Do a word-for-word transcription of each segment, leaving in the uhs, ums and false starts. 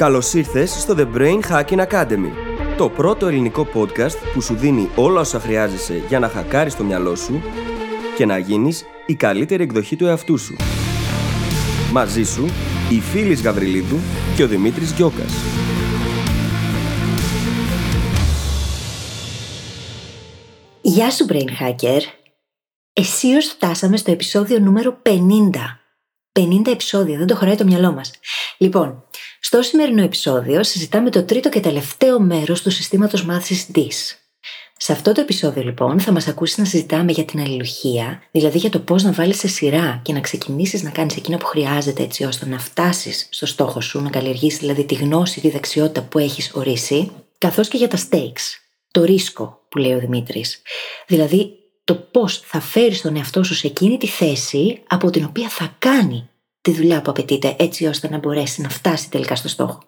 Καλώς ήρθες στο The Brain Hacking Academy, το πρώτο ελληνικό podcast που σου δίνει όλα όσα χρειάζεσαι για να χακάρεις το μυαλό σου και να γίνεις η καλύτερη εκδοχή του εαυτού σου. Μαζί σου, η Φίλης Γαβριλίδου και ο Δημήτρης Γιώκας. Γεια σου, Brain Hacker! Εσείως φτάσαμε στο επεισόδιο νούμερο πενήντα. πενήντα επεισόδια, δεν το χωράει το μυαλό μας. Λοιπόν, στο σημερινό επεισόδιο συζητάμε το τρίτο και τελευταίο μέρος του συστήματος μάθησης ντι ες ες ες. Σε αυτό το επεισόδιο, λοιπόν, θα μας ακούσεις να συζητάμε για την αλληλουχία, δηλαδή για το πώς να βάλεις σε σειρά και να ξεκινήσεις να κάνεις εκείνο που χρειάζεται, έτσι ώστε να φτάσεις στο στόχο σου, να καλλιεργείς δηλαδή τη γνώση, τη δεξιότητα που έχεις ορίσει, καθώς και για τα stakes, το ρίσκο που λέει ο Δημήτρης. Δηλαδή, το πώς θα φέρεις τον εαυτό σου σε εκείνη τη θέση από την οποία θα κάνει τη δουλειά που απαιτείται, έτσι ώστε να μπορέσει να φτάσει τελικά στο στόχο.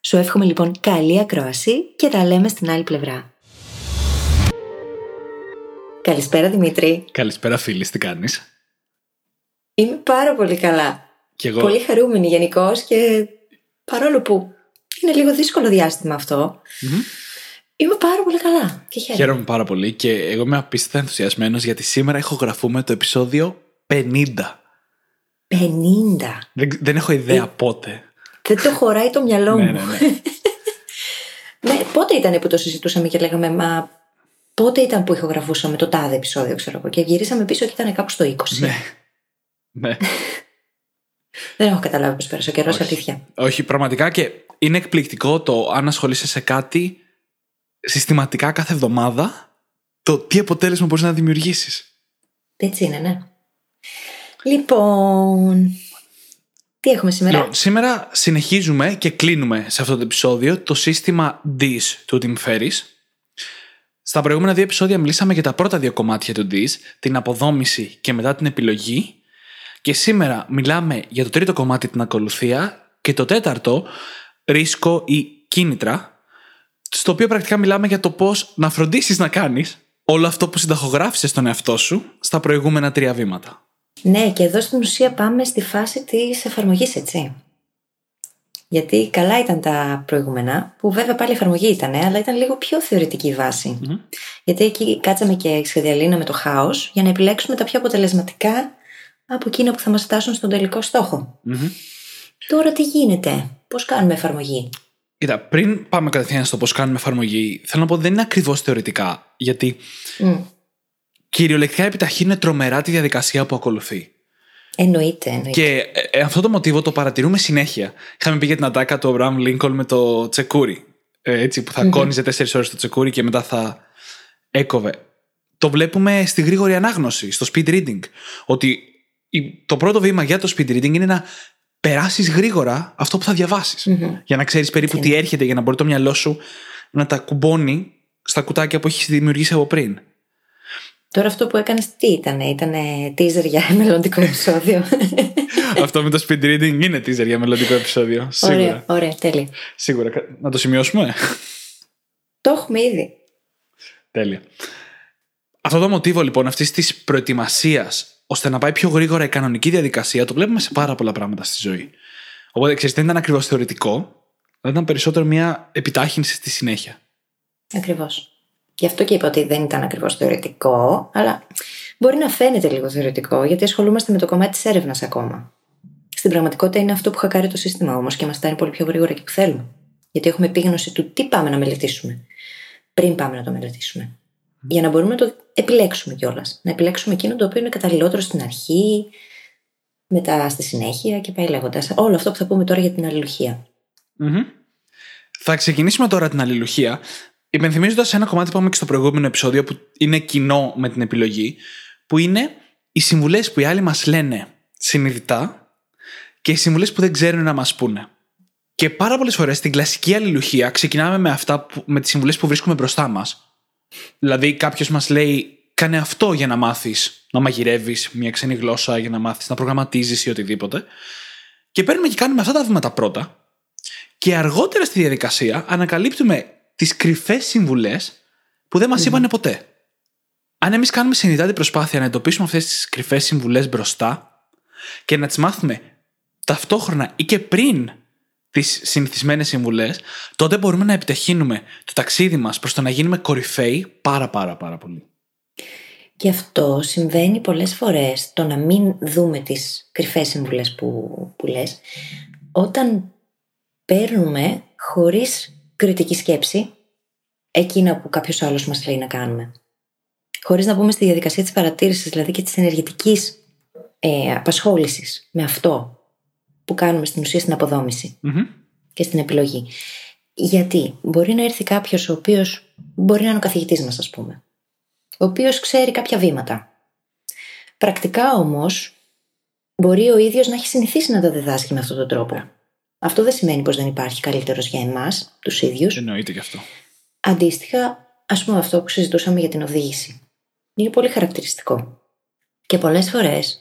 Σου εύχομαι λοιπόν καλή ακρόαση και τα λέμε στην άλλη πλευρά. Καλησπέρα Δημήτρη. Καλησπέρα Φίλης, τι κάνεις? Είμαι πάρα πολύ καλά. Και εγώ. Πολύ χαρούμενη γενικώς και παρόλο που είναι λίγο δύσκολο διάστημα αυτό, mm-hmm. είμαι πάρα πολύ καλά και χαίρομαι. Χαίρομαι πάρα πολύ και εγώ είμαι απίστευτα ενθουσιασμένος γιατί σήμερα ηχογραφούμε το επεισόδιο πενήντα. πενήντα. Δεν, δεν έχω ιδέα ε, πότε. Δεν το χωράει το μυαλό μου. Ναι, ναι, ναι. ναι, πότε ήταν που το συζητούσαμε και λέγαμε, μα πότε ήταν που ηχογραφούσαμε το τάδε επεισόδιο, ξέρω εγώ. Και γυρίσαμε πίσω και ήταν κάπου στο είκοσι. Ναι. ναι. Δεν έχω καταλάβει πώς πέρασε ο καιρός, αλήθεια. Όχι, πραγματικά, και είναι εκπληκτικό το αν ασχολείσαι σε κάτι συστηματικά κάθε εβδομάδα, το τι αποτέλεσμα μπορείς να δημιουργήσεις. Έτσι είναι, ναι. Λοιπόν, τι έχουμε σήμερα? Λοιπόν, σήμερα συνεχίζουμε και κλείνουμε σε αυτό το επεισόδιο το σύστημα ντι ες ες ες του Tim Ferriss. Στα προηγούμενα δύο επεισόδια μιλήσαμε για τα πρώτα δύο κομμάτια του ντι ες ες ες, την αποδόμηση και μετά την επιλογή. Και σήμερα μιλάμε για το τρίτο κομμάτι, την ακολουθία, και το τέταρτο, ρίσκο ή κίνητρα, στο οποίο πρακτικά μιλάμε για το πώς να φροντίσεις να κάνεις όλο αυτό που συνταχογράφησες στον εαυτό σου στα προηγούμενα τρία βήματα. Ναι, και εδώ στην ουσία πάμε στη φάση της εφαρμογής, έτσι. Γιατί καλά ήταν τα προηγούμενα, που βέβαια πάλι εφαρμογή ήταν, αλλά ήταν λίγο πιο θεωρητική η βάση. Mm-hmm. Γιατί εκεί κάτσαμε και σχεδιαλύναμε το χάος για να επιλέξουμε τα πιο αποτελεσματικά από εκείνα που θα μας φτάσουν στον τελικό στόχο. Mm-hmm. Τώρα τι γίνεται, πώς κάνουμε εφαρμογή? Κοίτα, πριν πάμε κατευθείαν στο πώς κάνουμε εφαρμογή, θέλω να πω ότι δεν είναι ακριβώς θεωρητικά, γιατί mm. κυριολεκτικά επιταχύνει τρομερά τη διαδικασία που ακολουθεί. Εννοείται, εννοείται. Και ε, ε, αυτό το μοτίβο το παρατηρούμε συνέχεια. Είχαμε πει για την ατάκα του Βραμ Λίνκολ με το τσεκούρι. Ε, έτσι, που θα mm-hmm. κόνιζε τέσσερις ώρες το τσεκούρι και μετά θα έκοβε. Το βλέπουμε στη γρήγορη ανάγνωση, στο speed reading. Ότι το πρώτο βήμα για το speed reading είναι να περάσεις γρήγορα αυτό που θα διαβάσεις. Mm-hmm. Για να ξέρεις περίπου yeah. τι έρχεται, για να μπορεί το μυαλό σου να τα κουμπώνει στα κουτάκια που έχεις δημιουργήσει από πριν. Τώρα αυτό που έκανες τι ήταν? Ήτανε teaser για μελλοντικό επεισόδιο? Αυτό με το speed reading είναι teaser για μελλοντικό επεισόδιο. Σίγουρα. Ωραία, ωραία, τέλεια. Σίγουρα. Να το σημειώσουμε. Το έχουμε ήδη. Τέλεια. Αυτό το μοτίβο λοιπόν αυτής της προετοιμασίας, ώστε να πάει πιο γρήγορα η κανονική διαδικασία, το βλέπουμε σε πάρα πολλά πράγματα στη ζωή. Οπότε, ξέρεις, δεν ήταν ακριβώς θεωρητικό, αλλά ήταν περισσότερο μια επιτάχυνση στη συνέχεια. Ακριβώς. Γι' αυτό και είπα ότι δεν ήταν ακριβώς θεωρητικό, αλλά μπορεί να φαίνεται λίγο θεωρητικό, γιατί ασχολούμαστε με το κομμάτι της έρευνας ακόμα. Στην πραγματικότητα είναι αυτό που χακάρει το σύστημα όμως και μας φτάνει πολύ πιο γρήγορα εκεί που θέλουμε. Γιατί έχουμε επίγνωση του τι πάμε να μελετήσουμε, πριν πάμε να το μελετήσουμε. Για να μπορούμε να το επιλέξουμε κιόλας. Να επιλέξουμε εκείνο το οποίο είναι καταλληλότερο στην αρχή, μετά στη συνέχεια και πάει λέγοντας. Όλο αυτό που θα πούμε τώρα για την αλληλουχία. Mm-hmm. Θα ξεκινήσουμε τώρα την αλληλουχία, υπενθυμίζοντας ένα κομμάτι που είπαμε και στο προηγούμενο επεισόδιο, που είναι κοινό με την επιλογή, που είναι οι συμβουλές που οι άλλοι μας λένε συνειδητά και οι συμβουλές που δεν ξέρουν να μας πούνε. Και πάρα πολλές φορές στην κλασική αλληλουχία ξεκινάμε με, αυτά που, με τις συμβουλές που βρίσκουμε μπροστά μας. Δηλαδή, κάποιος μας λέει, κάνε αυτό για να μάθεις να μαγειρεύεις μια ξένη γλώσσα, για να μάθεις να προγραμματίζεις ή οτιδήποτε. Και παίρνουμε και κάνουμε αυτά τα βήματα πρώτα. Και αργότερα στη διαδικασία ανακαλύπτουμε τις κρυφές συμβουλές που δεν μας mm. είπανε ποτέ. Αν εμείς κάνουμε συνειδητά την προσπάθεια να εντοπίσουμε αυτές τις κρυφές συμβουλές μπροστά και να τις μάθουμε ταυτόχρονα ή και πριν τις συνηθισμένες συμβουλές, τότε μπορούμε να επιταχύνουμε το ταξίδι μας προς το να γίνουμε κορυφαίοι πάρα πάρα πάρα πολύ. Και αυτό συμβαίνει πολλές φορές, το να μην δούμε τις κρυφές συμβουλές που, που λες, όταν παίρνουμε χωρίς κριτική σκέψη εκείνα που κάποιος άλλος μας λέει να κάνουμε. Χωρίς να μπούμε στη διαδικασία της παρατήρησης, δηλαδή και της ενεργητικής ε, απασχόλησης με αυτό που κάνουμε στην ουσία στην αποδόμηση mm-hmm. και στην επιλογή. Γιατί μπορεί να έρθει κάποιος ο οποίος μπορεί να είναι ο καθηγητής μας, ας πούμε, ο οποίος ξέρει κάποια βήματα. Πρακτικά όμως μπορεί ο ίδιος να έχει συνηθίσει να τα διδάσκει με αυτόν τον τρόπο. Αυτό δεν σημαίνει πως δεν υπάρχει καλύτερος για εμάς, τους ίδιους. Εννοείται και αυτό. Αντίστοιχα, ας πούμε αυτό που συζητούσαμε για την οδήγηση. Είναι πολύ χαρακτηριστικό. Και πολλές φορές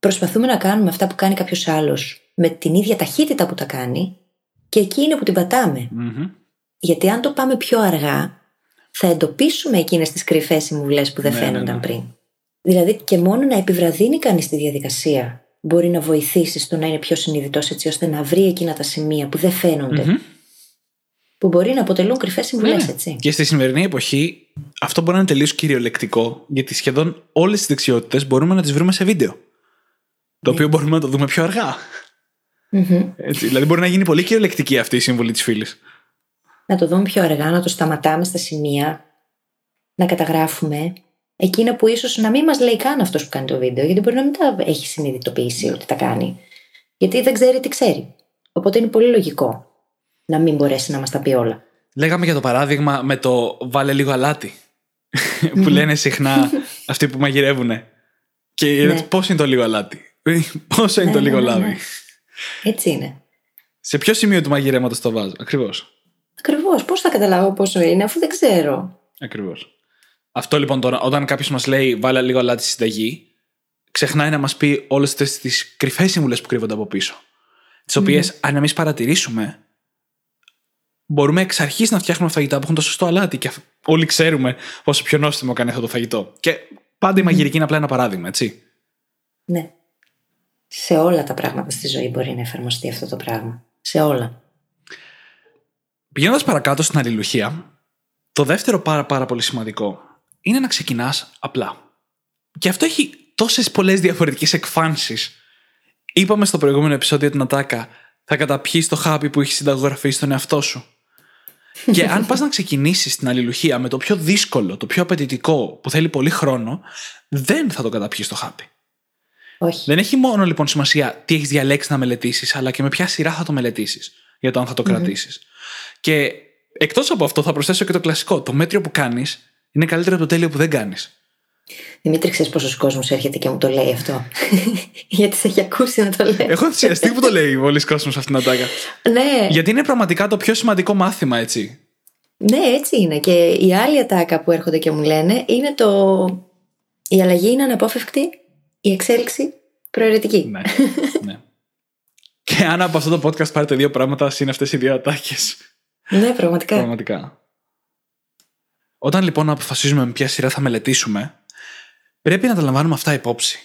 προσπαθούμε να κάνουμε αυτά που κάνει κάποιος άλλος με την ίδια ταχύτητα που τα κάνει και εκεί είναι που την πατάμε. Mm-hmm. Γιατί αν το πάμε πιο αργά, θα εντοπίσουμε εκείνες τις κρυφές συμβουλές που δεν ναι, φαίνονταν ναι, ναι. πριν. Δηλαδή και μόνο να επιβραδύνει κανείς τη διαδικασία μπορεί να βοηθήσει στο να είναι πιο συνειδητός, έτσι ώστε να βρει εκείνα τα σημεία που δεν φαίνονται. Mm-hmm. Που μπορεί να αποτελούν κρυφές συμβουλές, ναι. έτσι. Και στη σημερινή εποχή αυτό μπορεί να είναι τελείως κυριολεκτικό, γιατί σχεδόν όλες τις δεξιότητες μπορούμε να τις βρούμε σε βίντεο. Το ναι. οποίο μπορούμε να το δούμε πιο αργά. Mm-hmm. Έτσι, δηλαδή μπορεί να γίνει πολύ κυριολεκτική αυτή η συμβουλή της φίλης. Να το δούμε πιο αργά, να το σταματάμε στα σημεία, να καταγράφουμε εκείνα που ίσως να μην μας λέει καν αυτός που κάνει το βίντεο, γιατί μπορεί να μην τα έχει συνειδητοποιήσει ότι τα κάνει. Γιατί δεν ξέρει τι ξέρει. Οπότε είναι πολύ λογικό να μην μπορέσει να μας τα πει όλα. Λέγαμε για το παράδειγμα με το βάλε λίγο αλάτι, που λένε συχνά αυτοί που μαγειρεύουνε. Και ναι. πώς είναι το λίγο αλάτι, πόσο είναι ναι, το λίγο ναι, ναι, ναι. λάδι. Έτσι είναι. Σε ποιο σημείο του μαγειρέματος το βάζω, ακριβώς. Ακριβώς. Πώς θα καταλάβω πόσο είναι, αφού δεν ξέρω. Ακριβώς. Αυτό λοιπόν τώρα, όταν κάποιος μας λέει βάλε λίγο αλάτι στη συνταγή, ξεχνάει να μας πει όλες αυτές τις κρυφές συμβουλές που κρύβονται από πίσω. Τις οποίες, mm. αν εμείς παρατηρήσουμε, μπορούμε εξ αρχής να φτιάχνουμε φαγητά που έχουν το σωστό αλάτι. Και όλοι ξέρουμε πόσο πιο νόστιμο κάνει αυτό το φαγητό. Και πάντα η μαγειρική είναι απλά ένα παράδειγμα, έτσι. Ναι. Σε όλα τα πράγματα στη ζωή μπορεί να εφαρμοστεί αυτό το πράγμα. Σε όλα. Πηγαίνοντας παρακάτω στην αλληλουχία, το δεύτερο πάρα, πάρα πολύ σημαντικό είναι να ξεκινάς απλά. Και αυτό έχει τόσες πολλές διαφορετικές εκφάνσεις. Είπαμε στο προηγούμενο επεισόδιο του Νατάκα, θα καταπιείς το χάπι που έχεις συνταγογραφεί στον εαυτό σου. Και αν πας να ξεκινήσεις την αλληλουχία με το πιο δύσκολο, το πιο απαιτητικό, που θέλει πολύ χρόνο, δεν θα το καταπιείς το χάπι. Όχι. Δεν έχει μόνο λοιπόν σημασία τι έχεις διαλέξει να μελετήσεις, αλλά και με ποια σειρά θα το μελετήσεις, για το αν θα το mm-hmm. κρατήσεις. Και εκτός από αυτό, θα προσθέσω και το κλασικό. Το μέτριο που κάνεις είναι καλύτερο από το τέλειο που δεν κάνεις. Δημήτρη, ξέρεις πόσος κόσμος έρχεται και μου το λέει αυτό. Γιατί σε έχει ακούσει να το λέει. Έχω ενθουσιαστεί που το λέει πολλοί κόσμος αυτήν την ατάκα. Ναι. Γιατί είναι πραγματικά το πιο σημαντικό μάθημα, έτσι. Ναι, έτσι είναι. Και η άλλη ατάκα που έρχονται και μου λένε είναι το. Η αλλαγή είναι αναπόφευκτη, η εξέλιξη προαιρετική. Ναι. ναι. Και αν από αυτό το podcast πάρετε δύο πράγματα, είναι αυτές οι δύο ατάκες. Ναι, πραγματικά. πραγματικά. Όταν λοιπόν αποφασίζουμε με ποια σειρά θα μελετήσουμε, πρέπει να τα λαμβάνουμε αυτά υπόψη.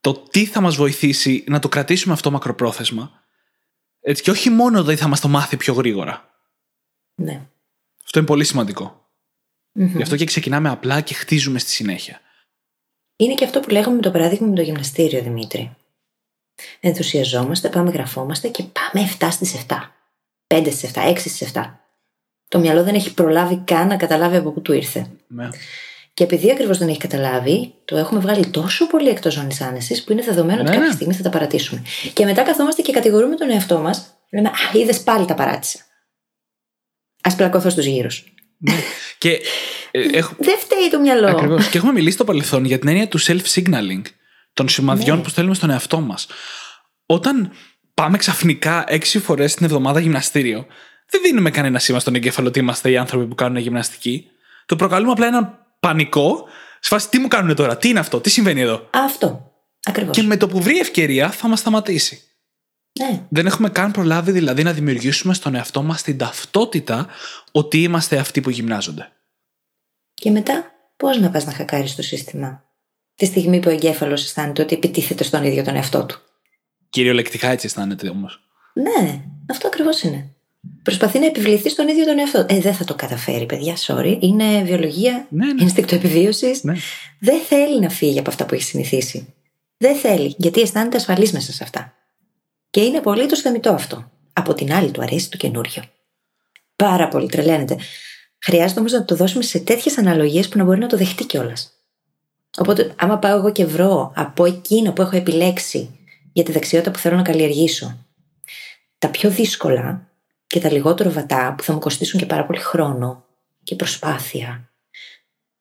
Το τι θα μας βοηθήσει να το κρατήσουμε αυτό μακροπρόθεσμα, έτσι, και όχι μόνο ότι θα μας το μάθει πιο γρήγορα. Ναι. Αυτό είναι πολύ σημαντικό. Mm-hmm. Γι' αυτό και ξεκινάμε απλά και χτίζουμε στη συνέχεια. Είναι και αυτό που λέγαμε με το παράδειγμα με το γυμναστήριο, Δημήτρη. Ενθουσιαζόμαστε, πάμε, γραφόμαστε και πάμε εφτά στις εφτά. πέντε στις εφτά, έξι στις εφτά. Το μυαλό δεν έχει προλάβει καν να καταλάβει από πού του ήρθε. Ναι. Και επειδή ακριβώς δεν έχει καταλάβει, το έχουμε βγάλει τόσο πολύ εκτός ζώνης άνεσης που είναι δεδομένο ναι, ότι κάποια ναι. στιγμή θα τα παρατήσουμε. Και μετά καθόμαστε και κατηγορούμε τον εαυτό μας. Λέμε, α, είδες, πάλι τα παράτησα. Ας πλακωθώ στους γύρους. Ναι. και, ε, έχω... Δεν φταίει το μυαλό. Ακριβώς. Και έχουμε μιλήσει στο παρελθόν για την έννοια του self-signaling, των σημαδιών ναι. που στέλνουμε στον εαυτό μας. Όταν πάμε ξαφνικά έξι φορές την εβδομάδα γυμναστήριο, δεν δίνουμε κανένα σήμα στον εγκέφαλο ότι είμαστε οι άνθρωποι που κάνουν γυμναστική. Το προκαλούμε απλά έναν πανικό. Σφάση, τι μου κάνουν τώρα, τι είναι αυτό, τι συμβαίνει εδώ. Αυτό. Ακριβώς. Και με το που βρει ευκαιρία θα μας σταματήσει. Ναι. Δεν έχουμε καν προλάβει δηλαδή να δημιουργήσουμε στον εαυτό μας την ταυτότητα ότι είμαστε αυτοί που γυμνάζονται. Και μετά, πώς να πας να χακάρεις το σύστημα τη στιγμή που ο εγκέφαλος αισθάνεται ότι επιτίθεται στον ίδιο τον εαυτό του. Κυριολεκτικά έτσι αισθάνεται όμως. Ναι, αυτό ακριβώς είναι. Προσπαθεί να επιβληθεί στον ίδιο τον εαυτό. Ε, δεν θα το καταφέρει, παιδιά, sorry. Είναι βιολογία, ναι, ναι. Ένστικτο επιβίωσης. Ναι. Δεν θέλει να φύγει από αυτά που έχει συνηθίσει. Δεν θέλει, γιατί αισθάνεται ασφαλής μέσα σε αυτά. Και είναι απολύτως θεμιτό αυτό. Από την άλλη, του αρέσει το καινούριο. Πάρα πολύ, τρελαίνεται. Χρειάζεται όμως να το δώσουμε σε τέτοιες αναλογίες που να μπορεί να το δεχτεί κιόλας. Οπότε, άμα πάω εγώ και βρω από εκείνο που έχω επιλέξει για τη δεξιότητα που θέλω να καλλιεργήσω, τα πιο δύσκολα και τα λιγότερο βατά που θα μου κοστίσουν και πάρα πολύ χρόνο και προσπάθεια,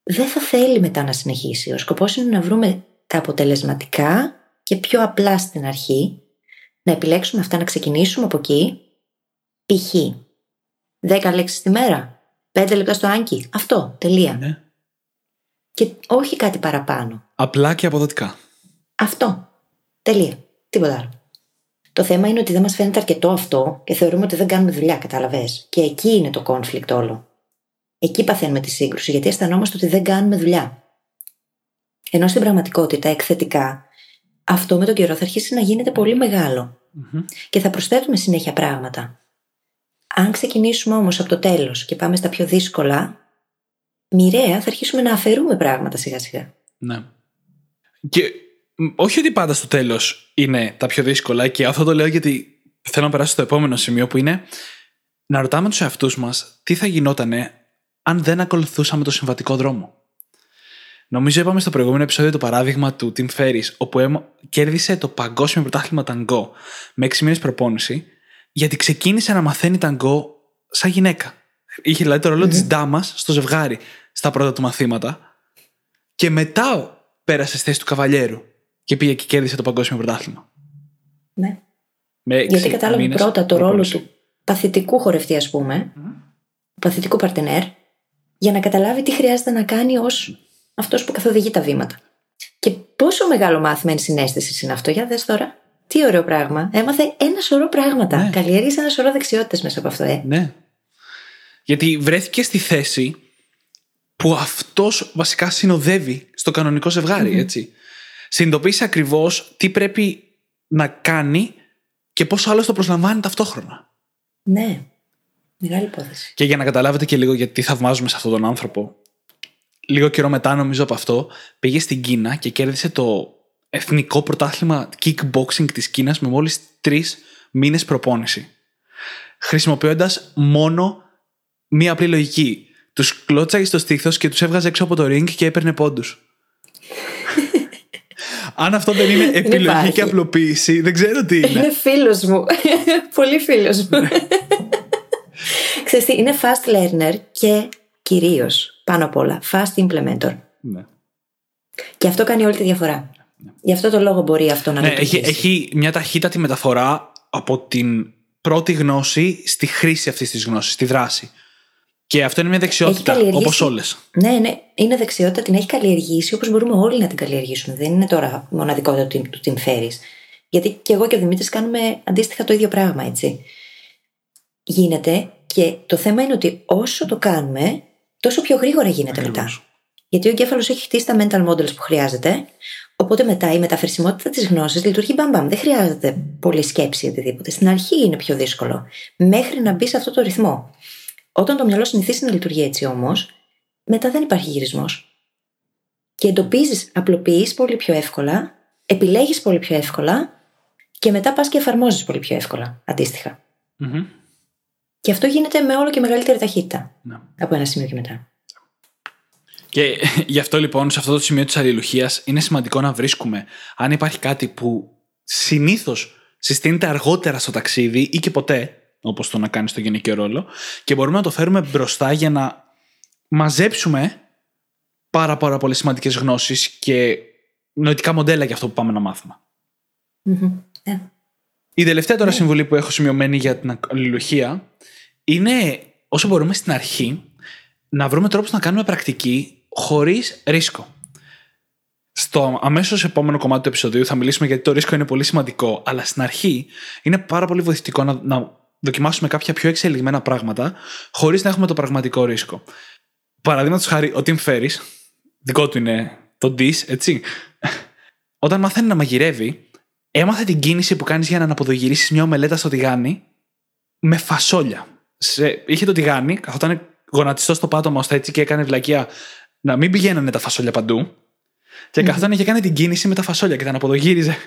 δεν θα θέλει μετά να συνεχίσει. Ο σκοπός είναι να βρούμε τα αποτελεσματικά και πιο απλά στην αρχή, να επιλέξουμε αυτά, να ξεκινήσουμε από εκεί. Π.χ. δέκα λέξεις τη μέρα, πέντε λεπτά στο Άγκη. Αυτό, τελεία. Ναι. Και όχι κάτι παραπάνω. Απλά και αποδοτικά. Αυτό. Τελεία. Τίποτα άλλο. Το θέμα είναι ότι δεν μας φαίνεται αρκετό αυτό και θεωρούμε ότι δεν κάνουμε δουλειά, κατάλαβες. Και εκεί είναι το conflict όλο. Εκεί παθαίνουμε τη σύγκρουση, γιατί αισθανόμαστε ότι δεν κάνουμε δουλειά. Ενώ στην πραγματικότητα, εκθετικά, αυτό με τον καιρό θα αρχίσει να γίνεται πολύ μεγάλο. Mm-hmm. Και θα προσθέτουμε συνέχεια πράγματα. Αν ξεκινήσουμε όμως από το τέλος και πάμε στα πιο δύσκολα, μοιραία θα αρχίσουμε να αφαιρούμε πράγματα σιγά σιγά. Ναι. Και όχι ότι πάντα στο τέλος είναι τα πιο δύσκολα, και αυτό το λέω γιατί θέλω να περάσω στο επόμενο σημείο, που είναι να ρωτάμε τους εαυτούς μας τι θα γινότανε αν δεν ακολουθούσαμε το συμβατικό δρόμο. Νομίζω είπαμε στο προηγούμενο επεισόδιο το παράδειγμα του Tim Ferriss, όπου κέρδισε το παγκόσμιο πρωτάθλημα ταγκό με έξι μήνες προπόνηση, γιατί ξεκίνησε να μαθαίνει ταγκό σαν γυναίκα. Είχε δηλαδή το ρόλο mm-hmm. της ντάμας στο ζευγάρι στα πρώτα του μαθήματα, και μετά πέρασε στη θέση του καβαλιέρου και πήγε και κέρδισε το παγκόσμιο πρωτάθλημα. Ναι. Με γιατί κατάλαβε πρώτα το ρόλο του παθητικού χορευτή, ας πούμε, mm-hmm. παθητικού παρτενέρ, για να καταλάβει τι χρειάζεται να κάνει ως αυτός που καθοδηγεί τα βήματα. Και πόσο μεγάλο μάθημα ενσυναίσθησης είναι αυτό, για δες τώρα. Τι ωραίο πράγμα. Έμαθε ένα σωρό πράγματα. Ναι. Καλλιέργησε ένα σωρό δεξιότητες μέσα από αυτό. Ε. Ναι. Γιατί βρέθηκε στη θέση που αυτός βασικά συνοδεύει στο κανονικό ζευγάρι, mm-hmm. έτσι. Συνειδητοποίησε ακριβώς τι πρέπει να κάνει και πώς άλλος το προσλαμβάνει ταυτόχρονα. Ναι. Μεγάλη υπόθεση. Και για να καταλάβετε και λίγο γιατί θαυμάζουμε σε αυτόν τον άνθρωπο, λίγο καιρό μετά, νομίζω από αυτό, πήγε στην Κίνα και κέρδισε το εθνικό πρωτάθλημα kickboxing της Κίνας με μόλις τρεις μήνες προπόνηση. Χρησιμοποιώντας μόνο μία απλή λογική. Τους κλώτσαγε στο στήθος και τους έβγαζε έξω από το ring και έπαιρνε πόντους. Αν αυτό δεν είναι επιλογή και απλοποίηση, δεν ξέρω τι είναι. Είναι φίλος μου. Πολύ φίλος μου. Ξέρεις τι, είναι fast learner και κυρίως, πάνω απ' όλα, fast implementer. Ναι. Και αυτό κάνει όλη τη διαφορά. Ναι. Γι' αυτό το λόγο μπορεί αυτό να ναι, έχει, έχει μια ταχύτατη μεταφορά από την πρώτη γνώση στη χρήση αυτής της γνώσης, στη δράση. Και αυτό είναι μια δεξιότητα, όπως όλες. Ναι, ναι, είναι δεξιότητα, την έχει καλλιεργήσει όπως μπορούμε όλοι να την καλλιεργήσουμε. Δεν είναι τώρα μοναδικότητα του, του Tim Ferriss. Γιατί και εγώ και ο Δημήτρης κάνουμε αντίστοιχα το ίδιο πράγμα, έτσι. Γίνεται, και το θέμα είναι ότι όσο το κάνουμε, τόσο πιο γρήγορα γίνεται Ακριβώς. μετά. Γιατί ο εγκέφαλος έχει χτίσει τα mental models που χρειάζεται. Οπότε μετά η μεταφερσιμότητα της γνώσης λειτουργεί μπαμπαμ. Δεν χρειάζεται πολλή σκέψη ή οτιδήποτε. Στην αρχή είναι πιο δύσκολο, μέχρι να μπει σε αυτό το ρυθμό. Όταν το μυαλό συνηθίσει να λειτουργεί έτσι όμως, μετά δεν υπάρχει γυρισμός. Και εντοπίζεις, απλοποιείς πολύ πιο εύκολα, επιλέγεις πολύ πιο εύκολα και μετά πας και εφαρμόζεις πολύ πιο εύκολα αντίστοιχα. Mm-hmm. Και αυτό γίνεται με όλο και μεγαλύτερη ταχύτητα no. από ένα σημείο και μετά. Και γι' αυτό λοιπόν, σε αυτό το σημείο της αλληλουχίας, είναι σημαντικό να βρίσκουμε αν υπάρχει κάτι που συνήθως συστήνεται αργότερα στο ταξίδι ή και ποτέ, όπως το να κάνεις το γυναικείο ρόλο, και μπορούμε να το φέρουμε μπροστά για να μαζέψουμε πάρα πάρα πολύ σημαντικές γνώσεις και νοητικά μοντέλα για αυτό που πάμε να μάθουμε. Mm-hmm. Yeah. Η τελευταία τώρα yeah. συμβουλή που έχω σημειωμένη για την αλληλουχία είναι, όσο μπορούμε στην αρχή, να βρούμε τρόπους να κάνουμε πρακτική χωρίς ρίσκο. Στο αμέσως επόμενο κομμάτι του επεισοδίου θα μιλήσουμε γιατί το ρίσκο είναι πολύ σημαντικό, αλλά στην αρχή είναι πάρα πολύ βοηθητικό να, να δοκιμάσουμε κάποια πιο εξελιγμένα πράγματα χωρίς να έχουμε το πραγματικό ρίσκο. Παραδείγματος χάρη, ο Tim Ferriss, δικό του είναι το ντις, έτσι. Όταν μαθαίνει να μαγειρεύει, Έμαθα την κίνηση που κάνεις για να αναποδογυρίσεις μια ομελέτα στο τηγάνι με φασόλια. Σε... Είχε το τηγάνι, καθόταν γονατιστό στο πάτωμα ώστε έτσι και έκανε βλακεία να μην πηγαίνανε τα φασόλια παντού. Και καθόταν mm-hmm. και έκανε την κίνηση με τα φασόλια και τα αναποδογύριζε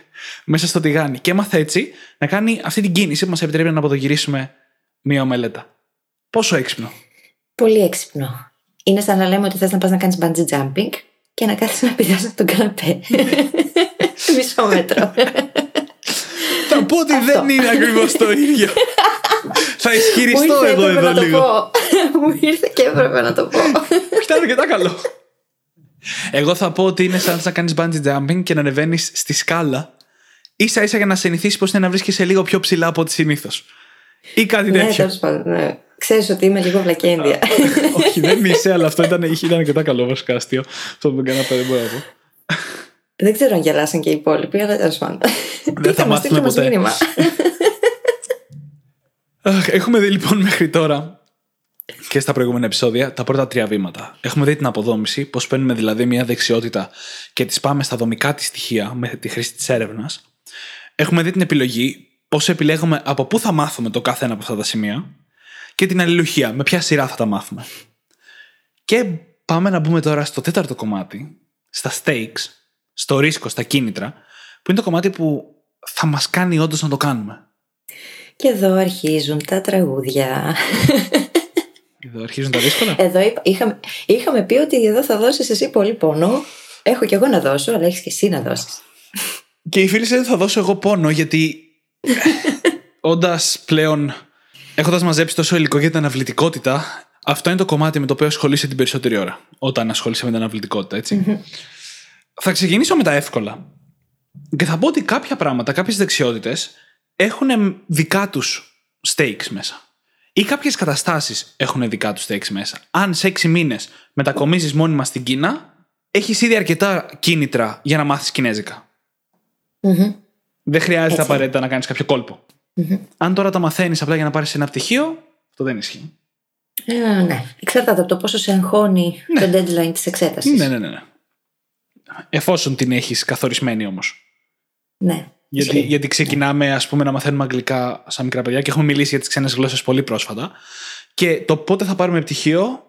μέσα στο τηγάνι. Και έμαθε έτσι να κάνει αυτή την κίνηση που μας επιτρέπει να αναποδογυρίσουμε μια ομελέτα. Πόσο έξυπνο. Πολύ έξυπνο. Είναι σαν να λέμε ότι θες να πας να κάνεις bungee jumping και να κάθεσαι να πηδάς από τον καναπέ. Μισό μέτρο. Θα πω ότι αυτό. Δεν είναι ακριβώς το ίδιο. Θα ισχυριστώ εγώ εδώ να λίγο. Το πω. Μου ήρθε και έπρεπε να το πω. Ήταν αρκετά καλό. Εγώ θα πω ότι είναι σαν να κάνεις bungee jumping και να ανεβαίνεις στη σκάλα ίσα ίσα για να συνηθίσεις πως είναι να βρίσκεσαι λίγο πιο ψηλά από ό,τι συνήθως. Ή κάτι τέτοιο. Ναι, τέλος πάντων, ναι. Ξέρεις ότι είμαι λίγο βλακένδια. Όχι, δεν είσαι, αλλά αυτό ήταν, ήταν αρκετά καλό βασικά αστείο. Αυτό που τον καναπέ δεν μπορώ να πω. Δεν ξέρω αν γελάσαν και οι υπόλοιποι, αλλά τέλος πάντων. Δεν θα μάθουμε ποτέ. Έχουμε δει λοιπόν μέχρι τώρα και στα προηγούμενα επεισόδια τα πρώτα τρία βήματα. Έχουμε δει την αποδόμηση, πώς παίρνουμε δηλαδή μια δεξιότητα και τις πάμε στα δομικά της στοιχεία με τη χρήση της έρευνας. Έχουμε δει την επιλογή, πώς επιλέγουμε από πού θα μάθουμε το κάθε ένα από αυτά τα σημεία και την αλληλουχία, με ποια σειρά θα τα μάθουμε. Και πάμε να μπούμε τώρα στο τέταρτο κομμάτι, στα stakes, στο ρίσκο, στα κίνητρα, που είναι το κομμάτι που θα μας κάνει όντως να το κάνουμε. Και εδώ αρχίζουν τα τραγούδια. Εδώ αρχίζουν τα δύσκολα. Εδώ είπα, είχαμε, είχαμε πει ότι εδώ θα δώσεις εσύ πολύ πόνο. Έχω κι εγώ να δώσω, αλλά έχεις κι εσύ να δώσεις. Και η φίλη δεν θα δώσω εγώ πόνο, γιατί όντας πλέον, έχοντας μαζέψει τόσο υλικό για την αναβλητικότητα, αυτό είναι το κομμάτι με το οποίο ασχολείσαι την περισσότερη ώρα. Όταν ασχολείσαι με την αναβλητικότητα, έτσι. Mm-hmm. Θα ξεκινήσω με τα εύκολα. Και θα πω ότι κάποια πράγματα, κάποιες δεξιότητες έχουν δικά τους stakes μέσα. Ή κάποιες καταστάσεις έχουν δικά τους stakes μέσα. Αν σε έξι μήνες μετακομίζεις μόνιμα στην Κίνα, έχεις ήδη αρκετά κίνητρα για να μάθεις κινέζικα. Mm-hmm. Δεν χρειάζεται έτσι απαραίτητα να κάνεις κάποιο κόλπο. Mm-hmm. Αν τώρα τα μαθαίνεις απλά για να πάρεις ένα πτυχίο, αυτό δεν ισχύει. Ε, ναι. Εξαρτάται από το πόσο σε αγχώνει ναι. το deadline της εξέτασης. Ναι, ναι, ναι. ναι. Εφόσον την έχεις καθορισμένη όμως. Ναι. Γιατί, γιατί ξεκινάμε, ας πούμε, να μαθαίνουμε αγγλικά σαν μικρά παιδιά και έχουμε μιλήσει για τις ξένες γλώσσες πολύ πρόσφατα. Και το πότε θα πάρουμε πτυχίο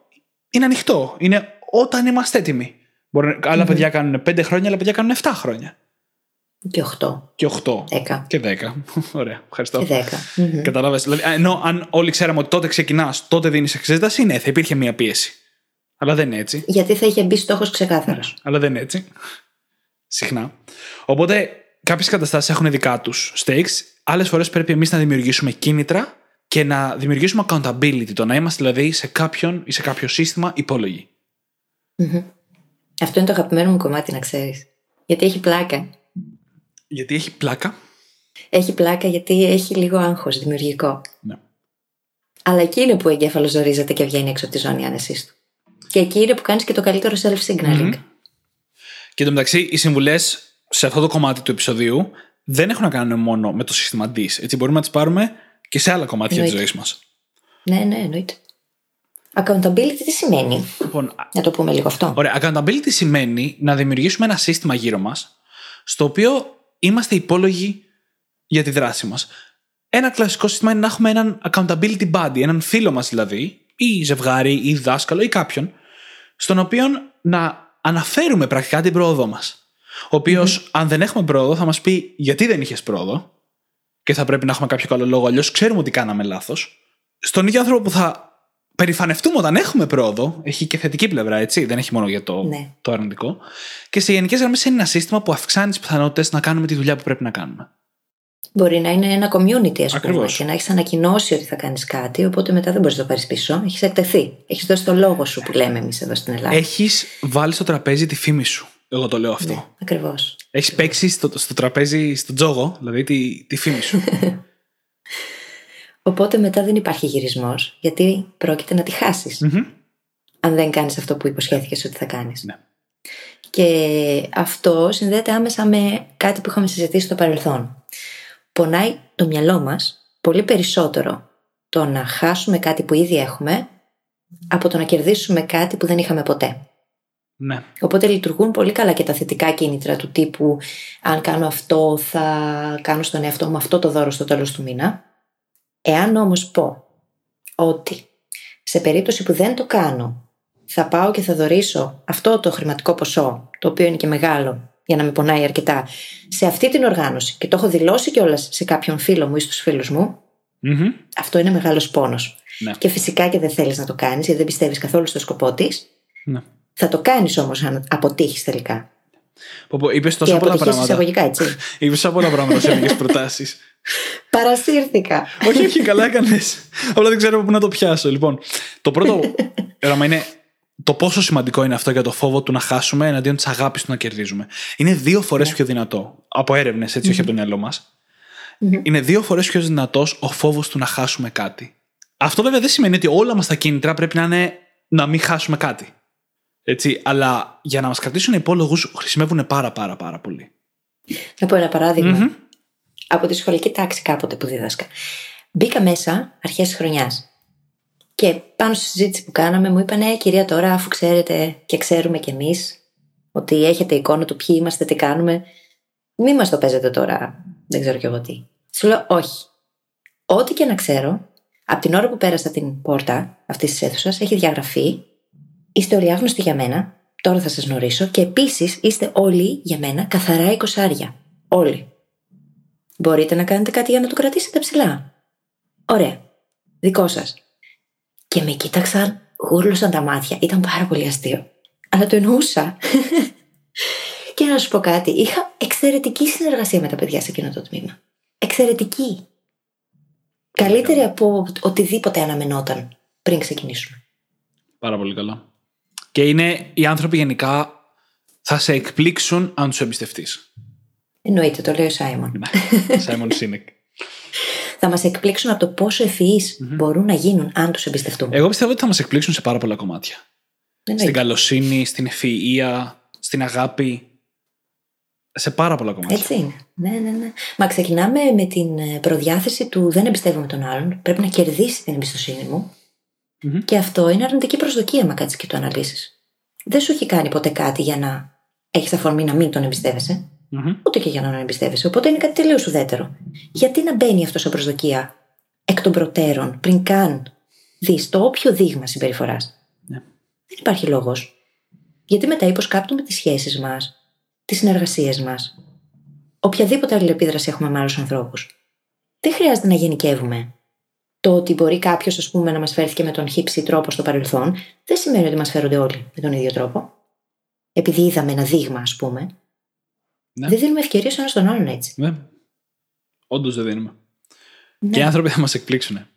είναι ανοιχτό. Είναι όταν είμαστε έτοιμοι. Μπορεί, άλλα mm-hmm. παιδιά κάνουν πέντε χρόνια, άλλα παιδιά κάνουν εφτά χρόνια. Και οκτώ. Και οκτώ. Και δέκα. Ωραία. Ευχαριστώ. Και δέκα. Mm-hmm. Καταλάβες. Δηλαδή, ενώ αν όλοι ξέραμε ότι τότε ξεκινάς, τότε δίνεις εξέταση, ναι, θα υπήρχε μία πίεση. Αλλά δεν είναι έτσι. Γιατί θα είχε μπει στόχος ξεκάθαρος. Ναι, αλλά δεν είναι έτσι. Συχνά. Οπότε. Κάποιες καταστάσεις έχουν δικά τους stakes, άλλες φορές πρέπει εμείς να δημιουργήσουμε κίνητρα και να δημιουργήσουμε accountability, το να είμαστε δηλαδή σε κάποιον ή σε κάποιο σύστημα υπόλογοι. Mm-hmm. Αυτό είναι το αγαπημένο μου κομμάτι, να ξέρεις. Γιατί έχει πλάκα. Γιατί έχει πλάκα. Έχει πλάκα γιατί έχει λίγο άγχος δημιουργικό. Ναι. Αλλά εκεί είναι που ο εγκέφαλος ζορίζεται και βγαίνει έξω από τη ζώνη άνεσης του. Και εκεί είναι που κάνεις και το καλύτερο self-signaling. Mm-hmm. Και εν τω μεταξύ, οι συμβουλές σε αυτό το κομμάτι του επεισοδίου δεν έχουν να κάνουν μόνο με το σύστημα ντι άι ες. Έτσι μπορούμε να τις πάρουμε και σε άλλα κομμάτια της ζωής μας. Ναι, ναι, εννοείται. Accountability τι σημαίνει? Λοιπόν, να το πούμε λίγο αυτό. Ωραία, accountability σημαίνει να δημιουργήσουμε ένα σύστημα γύρω μας στο οποίο είμαστε υπόλογοι για τη δράση μας. Ένα κλασικό σύστημα είναι να έχουμε έναν accountability buddy, έναν φίλο μας δηλαδή, ή ζευγάρι, ή δάσκαλο, ή κάποιον, στον οποίο να αναφέρουμε πρακτικά την πρόοδό μας. Ο οποίος, mm-hmm. αν δεν έχουμε πρόοδο, θα μας πει γιατί δεν είχες πρόοδο και θα πρέπει να έχουμε κάποιο καλό λόγο. Αλλιώς ξέρουμε ότι κάναμε λάθος. Στον ίδιο άνθρωπο που θα περηφανευτούμε όταν έχουμε πρόοδο, έχει και θετική πλευρά, έτσι, δεν έχει μόνο για το, ναι. το αρνητικό. Και σε γενικές γραμμές είναι ένα σύστημα που αυξάνει τις πιθανότητες να κάνουμε τη δουλειά που πρέπει να κάνουμε. Μπορεί να είναι ένα community, ας πούμε, και να έχεις ανακοινώσει ότι θα κάνεις κάτι, οπότε μετά δεν μπορείς να το πάρεις πίσω. Έχεις εκτεθεί. Έχεις δώσει το λόγο σου, που λέμε εμείς εδώ στην Ελλάδα. Έχεις βάλει στο τραπέζι τη φήμη σου. Εγώ το λέω αυτό. Ναι, ακριβώς. Έχεις παίξει στο, στο τραπέζι, στον τζόγο, δηλαδή τη, τη φήμη σου. Οπότε μετά δεν υπάρχει γυρισμός, γιατί πρόκειται να τη χάσεις. Mm-hmm. Αν δεν κάνεις αυτό που υποσχέθηκες ότι θα κάνεις. Ναι. Και αυτό συνδέεται άμεσα με κάτι που είχαμε συζητήσει στο παρελθόν. Πονάει το μυαλό μας πολύ περισσότερο το να χάσουμε κάτι που ήδη έχουμε από το να κερδίσουμε κάτι που δεν είχαμε ποτέ. Ναι. Οπότε λειτουργούν πολύ καλά και τα θετικά κίνητρα του τύπου αν κάνω αυτό θα κάνω στον εαυτό μου αυτό το δώρο στο τέλος του μήνα. Εάν όμως πω ότι σε περίπτωση που δεν το κάνω θα πάω και θα δωρήσω αυτό το χρηματικό ποσό, το οποίο είναι και μεγάλο για να με πονάει αρκετά, σε αυτή την οργάνωση και το έχω δηλώσει κιόλας σε κάποιον φίλο μου ή στους φίλους μου, mm-hmm. αυτό είναι μεγάλος πόνος. Ναι. Και φυσικά και δεν θέλεις να το κάνεις γιατί δεν πιστεύεις καθόλου στο σκοπό της. Ναι. Θα το κάνεις όμως αν αποτύχεις τελικά. Πω, πω, είπες τόσο πολλά πράγματα. Είπες τόσο πολλά πράγματα σε λίγες προτάσεις. Παρασύρθηκα. Όχι, όχι, καλά έκανες. Απλά δεν ξέρω πού να το πιάσω. Λοιπόν, το πρώτο πράγμα είναι το πόσο σημαντικό είναι αυτό για το φόβο του να χάσουμε εναντίον της αγάπης του να κερδίζουμε. Είναι δύο φορές yeah. πιο δυνατό. Από έρευνες, έτσι, mm-hmm. όχι από το μυαλό μας. Mm-hmm. Είναι δύο φορές πιο δυνατός ο φόβος του να χάσουμε κάτι. Αυτό βέβαια δεν σημαίνει ότι όλα μας τα κίνητρα πρέπει να είναι να μην χάσουμε κάτι. Έτσι, αλλά για να μας κρατήσουν υπόλογους χρησιμεύουν πάρα πάρα πάρα πολύ. Να πω ένα παράδειγμα. Mm-hmm. Από τη σχολική τάξη κάποτε που δίδασκα. Μπήκα μέσα αρχές της χρονιάς. Και πάνω στη συζήτηση που κάναμε μου είπαν, ναι, κυρία, τώρα αφού ξέρετε και ξέρουμε κι εμείς ότι έχετε εικόνα του ποιοι είμαστε, τι κάνουμε, μη μας το παίζετε τώρα, δεν ξέρω κι εγώ τι. Σου λέω, όχι. Ό,τι και να ξέρω, από την ώρα που πέρασα την πόρτα αυτής της αίθουσας, έχει διαγραφεί. Είστε όλοι άγνωστοι για μένα, τώρα θα σας γνωρίσω και επίσης είστε όλοι για μένα καθαρά εικοσάρια. Όλοι. Μπορείτε να κάνετε κάτι για να το κρατήσετε ψηλά. Ωραία. Δικό σας. Και με κοίταξαν, γούρλωσαν τα μάτια. Ήταν πάρα πολύ αστείο. Αλλά το εννοούσα. Και να σου πω κάτι. Είχα εξαιρετική συνεργασία με τα παιδιά σε εκείνο το τμήμα. Εξαιρετική. Καλύτερη από οτιδήποτε αναμενόταν πριν ξεκινήσουμε. Πάρα πολύ καλά. Και είναι οι άνθρωποι γενικά θα σε εκπλήξουν αν τους εμπιστευτείς. Εννοείται, το λέει ο Σάιμον. Σάιμον Σίνεκ. Θα μας εκπλήξουν από το πόσο ευφυείς mm-hmm. μπορούν να γίνουν αν τους εμπιστευτούν. Εγώ πιστεύω ότι θα μας εκπλήξουν σε πάρα πολλά κομμάτια. Εννοείται. Στην καλοσύνη, στην ευφυΐα, στην αγάπη. Σε πάρα πολλά κομμάτια. Έτσι είναι. Ναι, ναι, ναι. Μα ξεκινάμε με την προδιάθεση του δεν εμπιστεύομαι τον άλλον. Πρέπει να κερδίσει την εμπιστοσύνη μου. Mm-hmm. Και αυτό είναι αρνητική προσδοκία, μα κάτσεις και το αναλύσεις. Δεν σου έχει κάνει ποτέ κάτι για να έχεις αφορμή να μην τον εμπιστεύεσαι. Mm-hmm. Ούτε και για να τον εμπιστεύεσαι. Οπότε είναι κάτι τελείως ουδέτερο. Γιατί να μπαίνει αυτό σε προσδοκία εκ των προτέρων, πριν καν δεις το όποιο δείγμα συμπεριφοράς. Yeah. Δεν υπάρχει λόγος. Γιατί μετά υποσκάπτουμε τις σχέσεις μας, τις συνεργασίες μας, οποιαδήποτε άλλη επίδραση έχουμε με άλλους ανθρώπους. Δεν χρειάζεται να γενικεύουμε. Το ότι μπορεί κάποιος, ας πούμε, να μας φέρθηκε με τον χύψη τρόπο στο παρελθόν, δεν σημαίνει ότι μας φέρονται όλοι με τον ίδιο τρόπο. Επειδή είδαμε ένα δείγμα, ας πούμε. Ναι. Δεν δίνουμε ευκαιρίες ένας στον άλλον έτσι. Ναι. Όντως δεν δίνουμε. Ναι. Και οι άνθρωποι θα μας εκπλήξουν.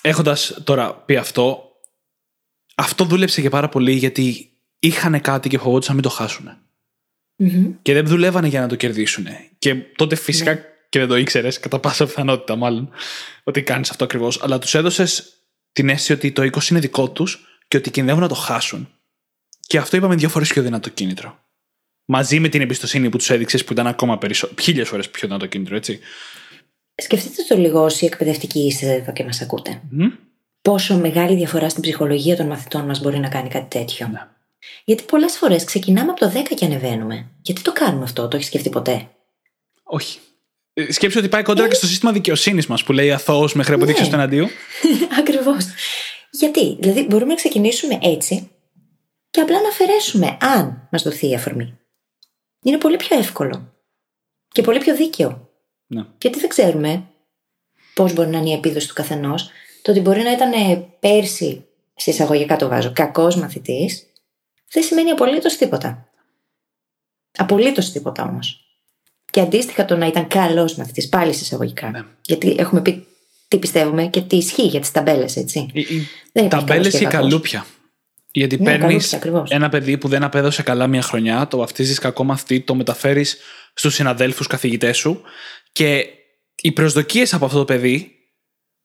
Έχοντας τώρα πει αυτό, αυτό δούλεψε και πάρα πολύ γιατί είχαν κάτι και φοβόντουσαν να μην το χάσουν. Mm-hmm. Και δεν δουλεύανε για να το κερδίσουν. Και τότε φυσικά. Ναι. Και δεν το ήξερες, κατά πάσα πιθανότητα μάλλον, ότι κάνεις αυτό ακριβώς. Αλλά τους έδωσες την αίσθηση ότι το είκοσι είναι δικό τους και ότι κινδυνεύουν να το χάσουν. Και αυτό είπαμε δύο φορές πιο δυνατό κίνητρο. Μαζί με την εμπιστοσύνη που τους έδειξες, που ήταν ακόμα περισσότερο, χίλιες φορές πιο δυνατό κίνητρο, έτσι. Σκεφτείτε το λίγο όσοι εκπαιδευτικοί είστε εδώ και μας ακούτε. Mm. Πόσο μεγάλη διαφορά στην ψυχολογία των μαθητών μας μπορεί να κάνει κάτι τέτοιο. Yeah. Γιατί πολλές φορές ξεκινάμε από το δέκα και ανεβαίνουμε. Γιατί το κάνουμε αυτό, το έχεις σκεφτεί ποτέ? Όχι. Σκέψου ότι πάει κόντρα ε... και στο σύστημα δικαιοσύνης μας που λέει αθώος μέχρι αποδείξεις του εναντίου. Ακριβώς. Γιατί, δηλαδή, μπορούμε να ξεκινήσουμε έτσι και απλά να αφαιρέσουμε αν μας δοθεί η αφορμή. Είναι πολύ πιο εύκολο και πολύ πιο δίκαιο. Ναι. Γιατί δεν ξέρουμε πώς μπορεί να είναι η επίδοση του καθενός. Το ότι μπορεί να ήταν πέρσι, σε εισαγωγικά το βάζω, κακός μαθητής, δεν σημαίνει απολύτως τίποτα. Απολύτως τίποτα όμως. Και αντίστοιχα το να ήταν καλός μαθητής, πάλι σε εισαγωγικά. Ναι. Γιατί έχουμε πει τι πιστεύουμε και τι ισχύει για τις ταμπέλες, έτσι. Οι, δεν ταμπέλες ή καλούπια. Γιατί ναι, παίρνεις ένα παιδί που δεν απέδωσε καλά μια χρονιά, το βαφτίζεις κακό μαθητή, το μεταφέρεις στους συναδέλφους καθηγητές σου και οι προσδοκίες από αυτό το παιδί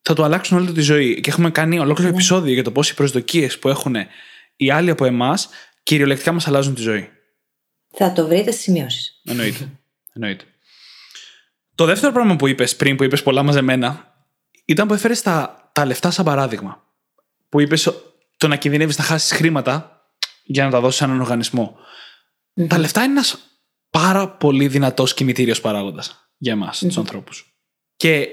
θα του αλλάξουν όλη τη ζωή. Και έχουμε κάνει ολόκληρο ναι. επεισόδιο για το πώς οι προσδοκίες που έχουν οι άλλοι από εμάς κυριολεκτικά μας αλλάζουν τη ζωή. Θα το βρείτε στις σημειώσεις. Εννοείται. Εννοείται. Το δεύτερο πράγμα που είπες πριν, που είπες πολλά μαζεμένα, ήταν που έφερες τα, τα λεφτά σαν παράδειγμα. Που είπες το να κινδυνεύεις να χάσεις χρήματα για να τα δώσει σε έναν οργανισμό. Mm-hmm. Τα λεφτά είναι ένας πάρα πολύ δυνατός κινητήριος παράγοντας για εμάς, mm-hmm. τους ανθρώπους. Και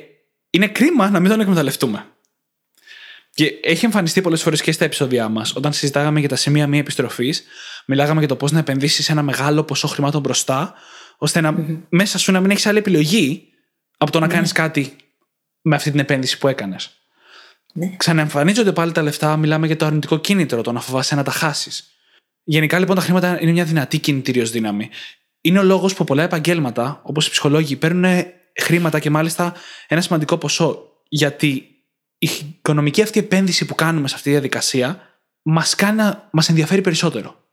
είναι κρίμα να μην τον εκμεταλλευτούμε. Και έχει εμφανιστεί πολλές φορές και στα επεισόδια μας, όταν συζητάγαμε για τα σημεία μη επιστροφής, μιλάγαμε για το πώς να επενδύσεις ένα μεγάλο ποσό χρημάτων μπροστά, ώστε να, mm-hmm. μέσα σου να μην έχεις άλλη επιλογή από το να mm-hmm. κάνεις κάτι με αυτή την επένδυση που έκανες. Mm-hmm. Ξαναεμφανίζονται πάλι τα λεφτά, μιλάμε για το αρνητικό κίνητρο, το να φοβάσαι να τα χάσεις. Γενικά λοιπόν τα χρήματα είναι μια δυνατή κινητήριος δύναμη. Είναι ο λόγος που πολλά επαγγέλματα, όπως οι ψυχολόγοι, παίρνουν χρήματα και μάλιστα ένα σημαντικό ποσό, γιατί η οικονομική αυτή επένδυση που κάνουμε σε αυτή τη διαδικασία μας κάνει να μας ενδιαφέρει περισσότερο.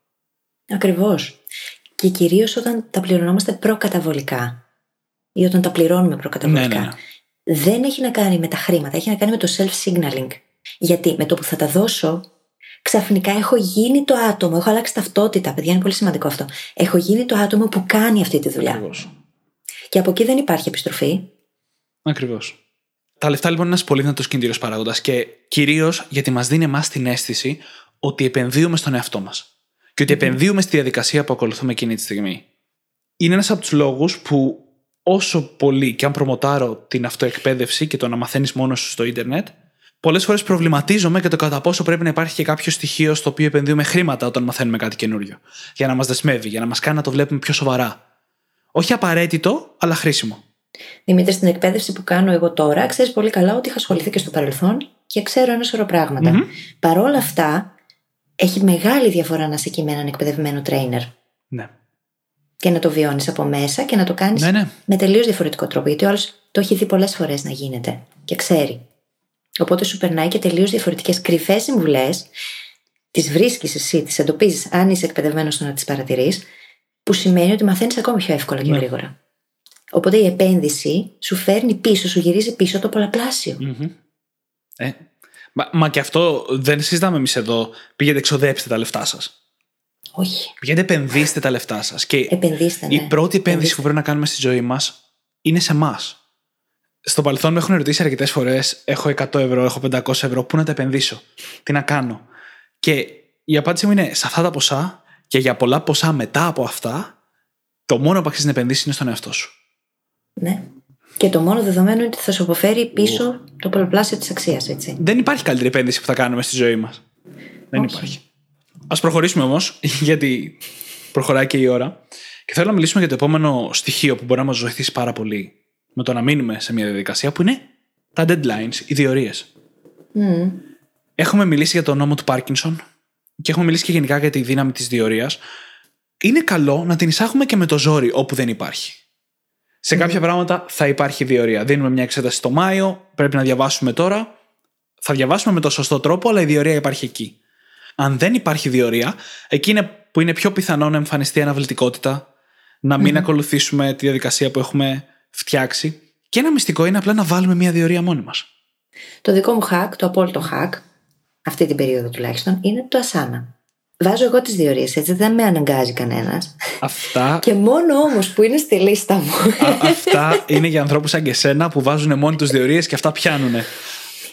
Ακριβώς. Και κυρίως όταν τα πληρωνόμαστε προκαταβολικά ή όταν τα πληρώνουμε προκαταβολικά. Ναι, ναι, ναι. Δεν έχει να κάνει με τα χρήματα, έχει να κάνει με το self-signaling. Γιατί με το που θα τα δώσω, ξαφνικά έχω γίνει το άτομο, έχω αλλάξει ταυτότητα. Παιδιά, είναι πολύ σημαντικό αυτό. Έχω γίνει το άτομο που κάνει αυτή τη δουλειά. Ακριβώς. Και από εκεί δεν υπάρχει επιστροφή. Ακριβώς. Τα λεφτά λοιπόν είναι ένας πολύ δυνατός κινητήριος παράγοντας και κυρίως γιατί μας δίνει εμάς την αίσθηση ότι επενδύουμε στον εαυτό μας και ότι mm-hmm. επενδύουμε στη διαδικασία που ακολουθούμε εκείνη τη στιγμή. Είναι ένας από τους λόγους που όσο πολύ και αν προμοτάρω την αυτοεκπαίδευση και το να μαθαίνεις μόνος σου στο ίντερνετ, πολλές φορές προβληματίζομαι για το κατά πόσο πρέπει να υπάρχει και κάποιο στοιχείο στο οποίο επενδύουμε χρήματα όταν μαθαίνουμε κάτι καινούριο. Για να μας δεσμεύει, για να μας κάνει να το βλέπουμε πιο σοβαρά. Όχι απαραίτητο, αλλά χρήσιμο. Δημήτρη, στην εκπαίδευση που κάνω εγώ τώρα, ξέρεις πολύ καλά ότι είχα ασχοληθεί και στο παρελθόν και ξέρω ένα σωρό πράγματα. Mm-hmm. Παρ' όλα αυτά, έχει μεγάλη διαφορά να είσαι εκεί με έναν εκπαιδευμένο trainer. Ναι. Και να το βιώνεις από μέσα και να το κάνεις ναι, ναι. με τελείως διαφορετικό τρόπο. Γιατί ο άλλος το έχει δει πολλές φορές να γίνεται και ξέρει. Οπότε σου περνάει και τελείως διαφορετικές κρυφές συμβουλές, τις βρίσκεις εσύ, τις εντοπίζεις, αν είσαι εκπαιδευμένος στο να τις παρατηρείς, που σημαίνει ότι μαθαίνεις ακόμη πιο εύκολα και ναι. γρήγορα. Οπότε η επένδυση σου φέρνει πίσω, σου γυρίζει πίσω το πολλαπλάσιο. Mm-hmm. Ε, μα, μα και αυτό δεν συζητάμε εμείς εδώ. Πήγαινε εξοδέψτε τα λεφτά σας. Όχι. Πήγαινε επενδύστε τα λεφτά σας. Και επενδύστε, ναι. η πρώτη επένδυση επενδύστε. Που πρέπει να κάνουμε στη ζωή μας είναι σε εμάς. Στο παρελθόν με έχουν ερωτήσει αρκετές φορές: έχω εκατό ευρώ, έχω πεντακόσια ευρώ, πού να τα επενδύσω, τι να κάνω. Και η απάντησή μου είναι σε αυτά τα ποσά και για πολλά ποσά μετά από αυτά, το μόνο που αξίζει να επενδύσεις είναι στον εαυτό σου. Ναι. Και το μόνο δεδομένο είναι ότι θα σου αποφέρει πίσω oh. το πολλαπλάσιο της αξίας, έτσι. Δεν υπάρχει καλύτερη επένδυση που θα κάνουμε στη ζωή μας. Δεν Όχι. υπάρχει. Ας προχωρήσουμε όμως, γιατί προχωράει και η ώρα. Και θέλω να μιλήσουμε για το επόμενο στοιχείο που μπορεί να μας βοηθήσει πάρα πολύ με το να μείνουμε σε μια διαδικασία, που είναι τα deadlines, οι διορίες. Mm. Έχουμε μιλήσει για τον νόμο του Πάρκινσον και έχουμε μιλήσει και γενικά για τη δύναμη της διορίας. Είναι καλό να την εισάγουμε και με το ζόρι όπου δεν υπάρχει. Σε κάποια mm-hmm. πράγματα θα υπάρχει διορία. Δίνουμε μια εξέταση το Μάιο, πρέπει να διαβάσουμε τώρα. Θα διαβάσουμε με το σωστό τρόπο, αλλά η διορία υπάρχει εκεί. Αν δεν υπάρχει διορία, εκεί είναι που είναι πιο πιθανό να εμφανιστεί αναβλητικότητα, να μην mm-hmm. ακολουθήσουμε τη διαδικασία που έχουμε φτιάξει. Και ένα μυστικό είναι απλά να βάλουμε μια διορία μόνοι μας. Το δικό μου hack, το απόλυτο hack, αυτή την περίοδο τουλάχιστον, είναι το Asana. Βάζω εγώ τις διορίες, έτσι δεν με αναγκάζει κανένας. Αυτά... και μόνο όμως που είναι στη λίστα μου. Α, αυτά είναι για ανθρώπους σαν και σένα που βάζουν μόνοι τους διορίες και αυτά πιάνουνε.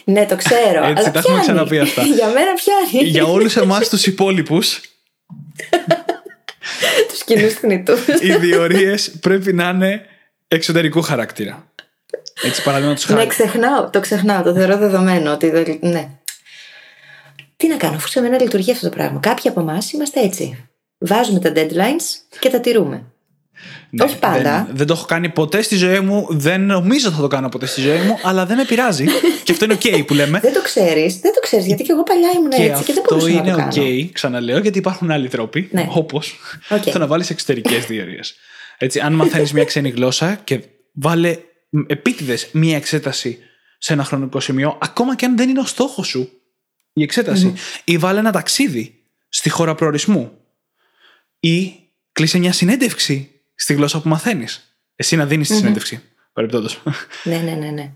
Ναι, το ξέρω. Έτσι, τα έχουμε ξαναπεί αυτά. Για μένα πιάνει. Για όλους εμάς τους υπόλοιπους. Τους κοινούς θνητούς. Οι διορίες πρέπει να είναι εξωτερικού χαρακτήρα. Έτσι, παραδείγμα τους χάρη. Ναι, ξεχνάω, το ξεχνάω, το θεωρώ δεδομένο ότι ναι. Τι να κάνω, αφού σε μένα λειτουργεί αυτό το πράγμα. Κάποιοι από εμάς είμαστε έτσι. Βάζουμε τα deadlines και τα τηρούμε. Ναι, όχι πάντα. Δεν, δεν το έχω κάνει ποτέ στη ζωή μου. Δεν νομίζω θα το κάνω ποτέ στη ζωή μου, αλλά δεν με πειράζει. Και αυτό είναι OK που λέμε. Δεν το ξέρεις. Δεν το ξέρεις, γιατί και εγώ παλιά ήμουν και έτσι και δεν μπορούσα να το κάνω. Αυτό είναι OK, ξαναλέω, γιατί υπάρχουν άλλοι τρόποι. Ναι. Όπως okay. το να βάλεις εξωτερικές διορίες. Έτσι, αν μαθαίνεις μια ξένη γλώσσα και βάλε επίτηδες μια εξέταση σε ένα χρονικό σημείο, ακόμα και αν δεν είναι ο στόχος σου. Η εξέταση. Mm-hmm. Ή βάλε ένα ταξίδι στη χώρα προορισμού. Ή κλείσε μια συνέντευξη στη γλώσσα που μαθαίνεις. Εσύ να δίνεις mm-hmm. τη συνέντευξη. Παρεπιπτόντως. Ναι, ναι, ναι, ναι.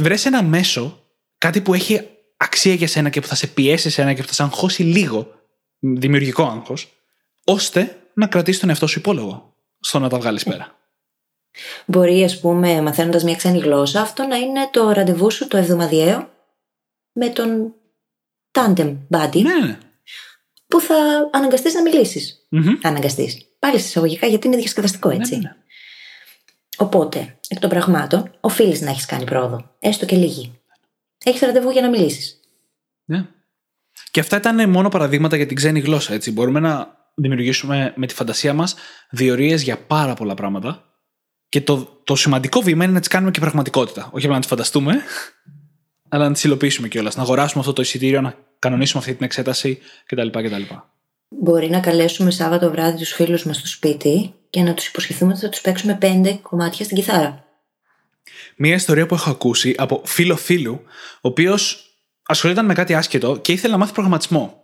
Βρες ένα μέσο, κάτι που έχει αξία για σένα και που θα σε πιέσει σένα και που θα σε αγχώσει λίγο, δημιουργικό άγχος, ώστε να κρατήσεις τον εαυτό σου υπόλογο στο να τα βγάλεις mm. πέρα. Μπορεί, ας πούμε, μαθαίνοντας μια ξένη γλώσσα, αυτό να είναι το ραντεβού σου το εβδομαδιαίο με τον. Tandem buddy. Ναι, ναι. που θα αναγκαστείς να μιλήσεις. Mm-hmm. Θα αναγκαστείς. Πάλι συσταγωγικά, γιατί είναι διασκεδαστικό, έτσι. Mm-hmm. Οπότε, εκ των πραγμάτων, οφείλεις να έχεις κάνει πρόοδο. Έστω και λίγη. Έχεις ραντεβού για να μιλήσεις. Ναι. Yeah. Και αυτά ήταν μόνο παραδείγματα για την ξένη γλώσσα, έτσι. Μπορούμε να δημιουργήσουμε με τη φαντασία μας διορίες για πάρα πολλά πράγματα. Και το, το σημαντικό βήμα είναι να τις κάνουμε και πραγματικότητα. Όχι απλά να τις φανταστούμε, αλλά να τις υλοποιήσουμε κιόλας. Να αγοράσουμε αυτό το εισιτήριο, να κανονίσουμε αυτή την εξέταση κτλ. κτλ. Μπορεί να καλέσουμε Σάββατο βράδυ τους φίλους μας στο σπίτι και να τους υποσχεθούμε ότι θα τους παίξουμε πέντε κομμάτια στην κιθάρα. Μία ιστορία που έχω ακούσει από φίλο φίλου, ο οποίος ασχολιόταν με κάτι άσχετο και ήθελε να μάθει προγραμματισμό.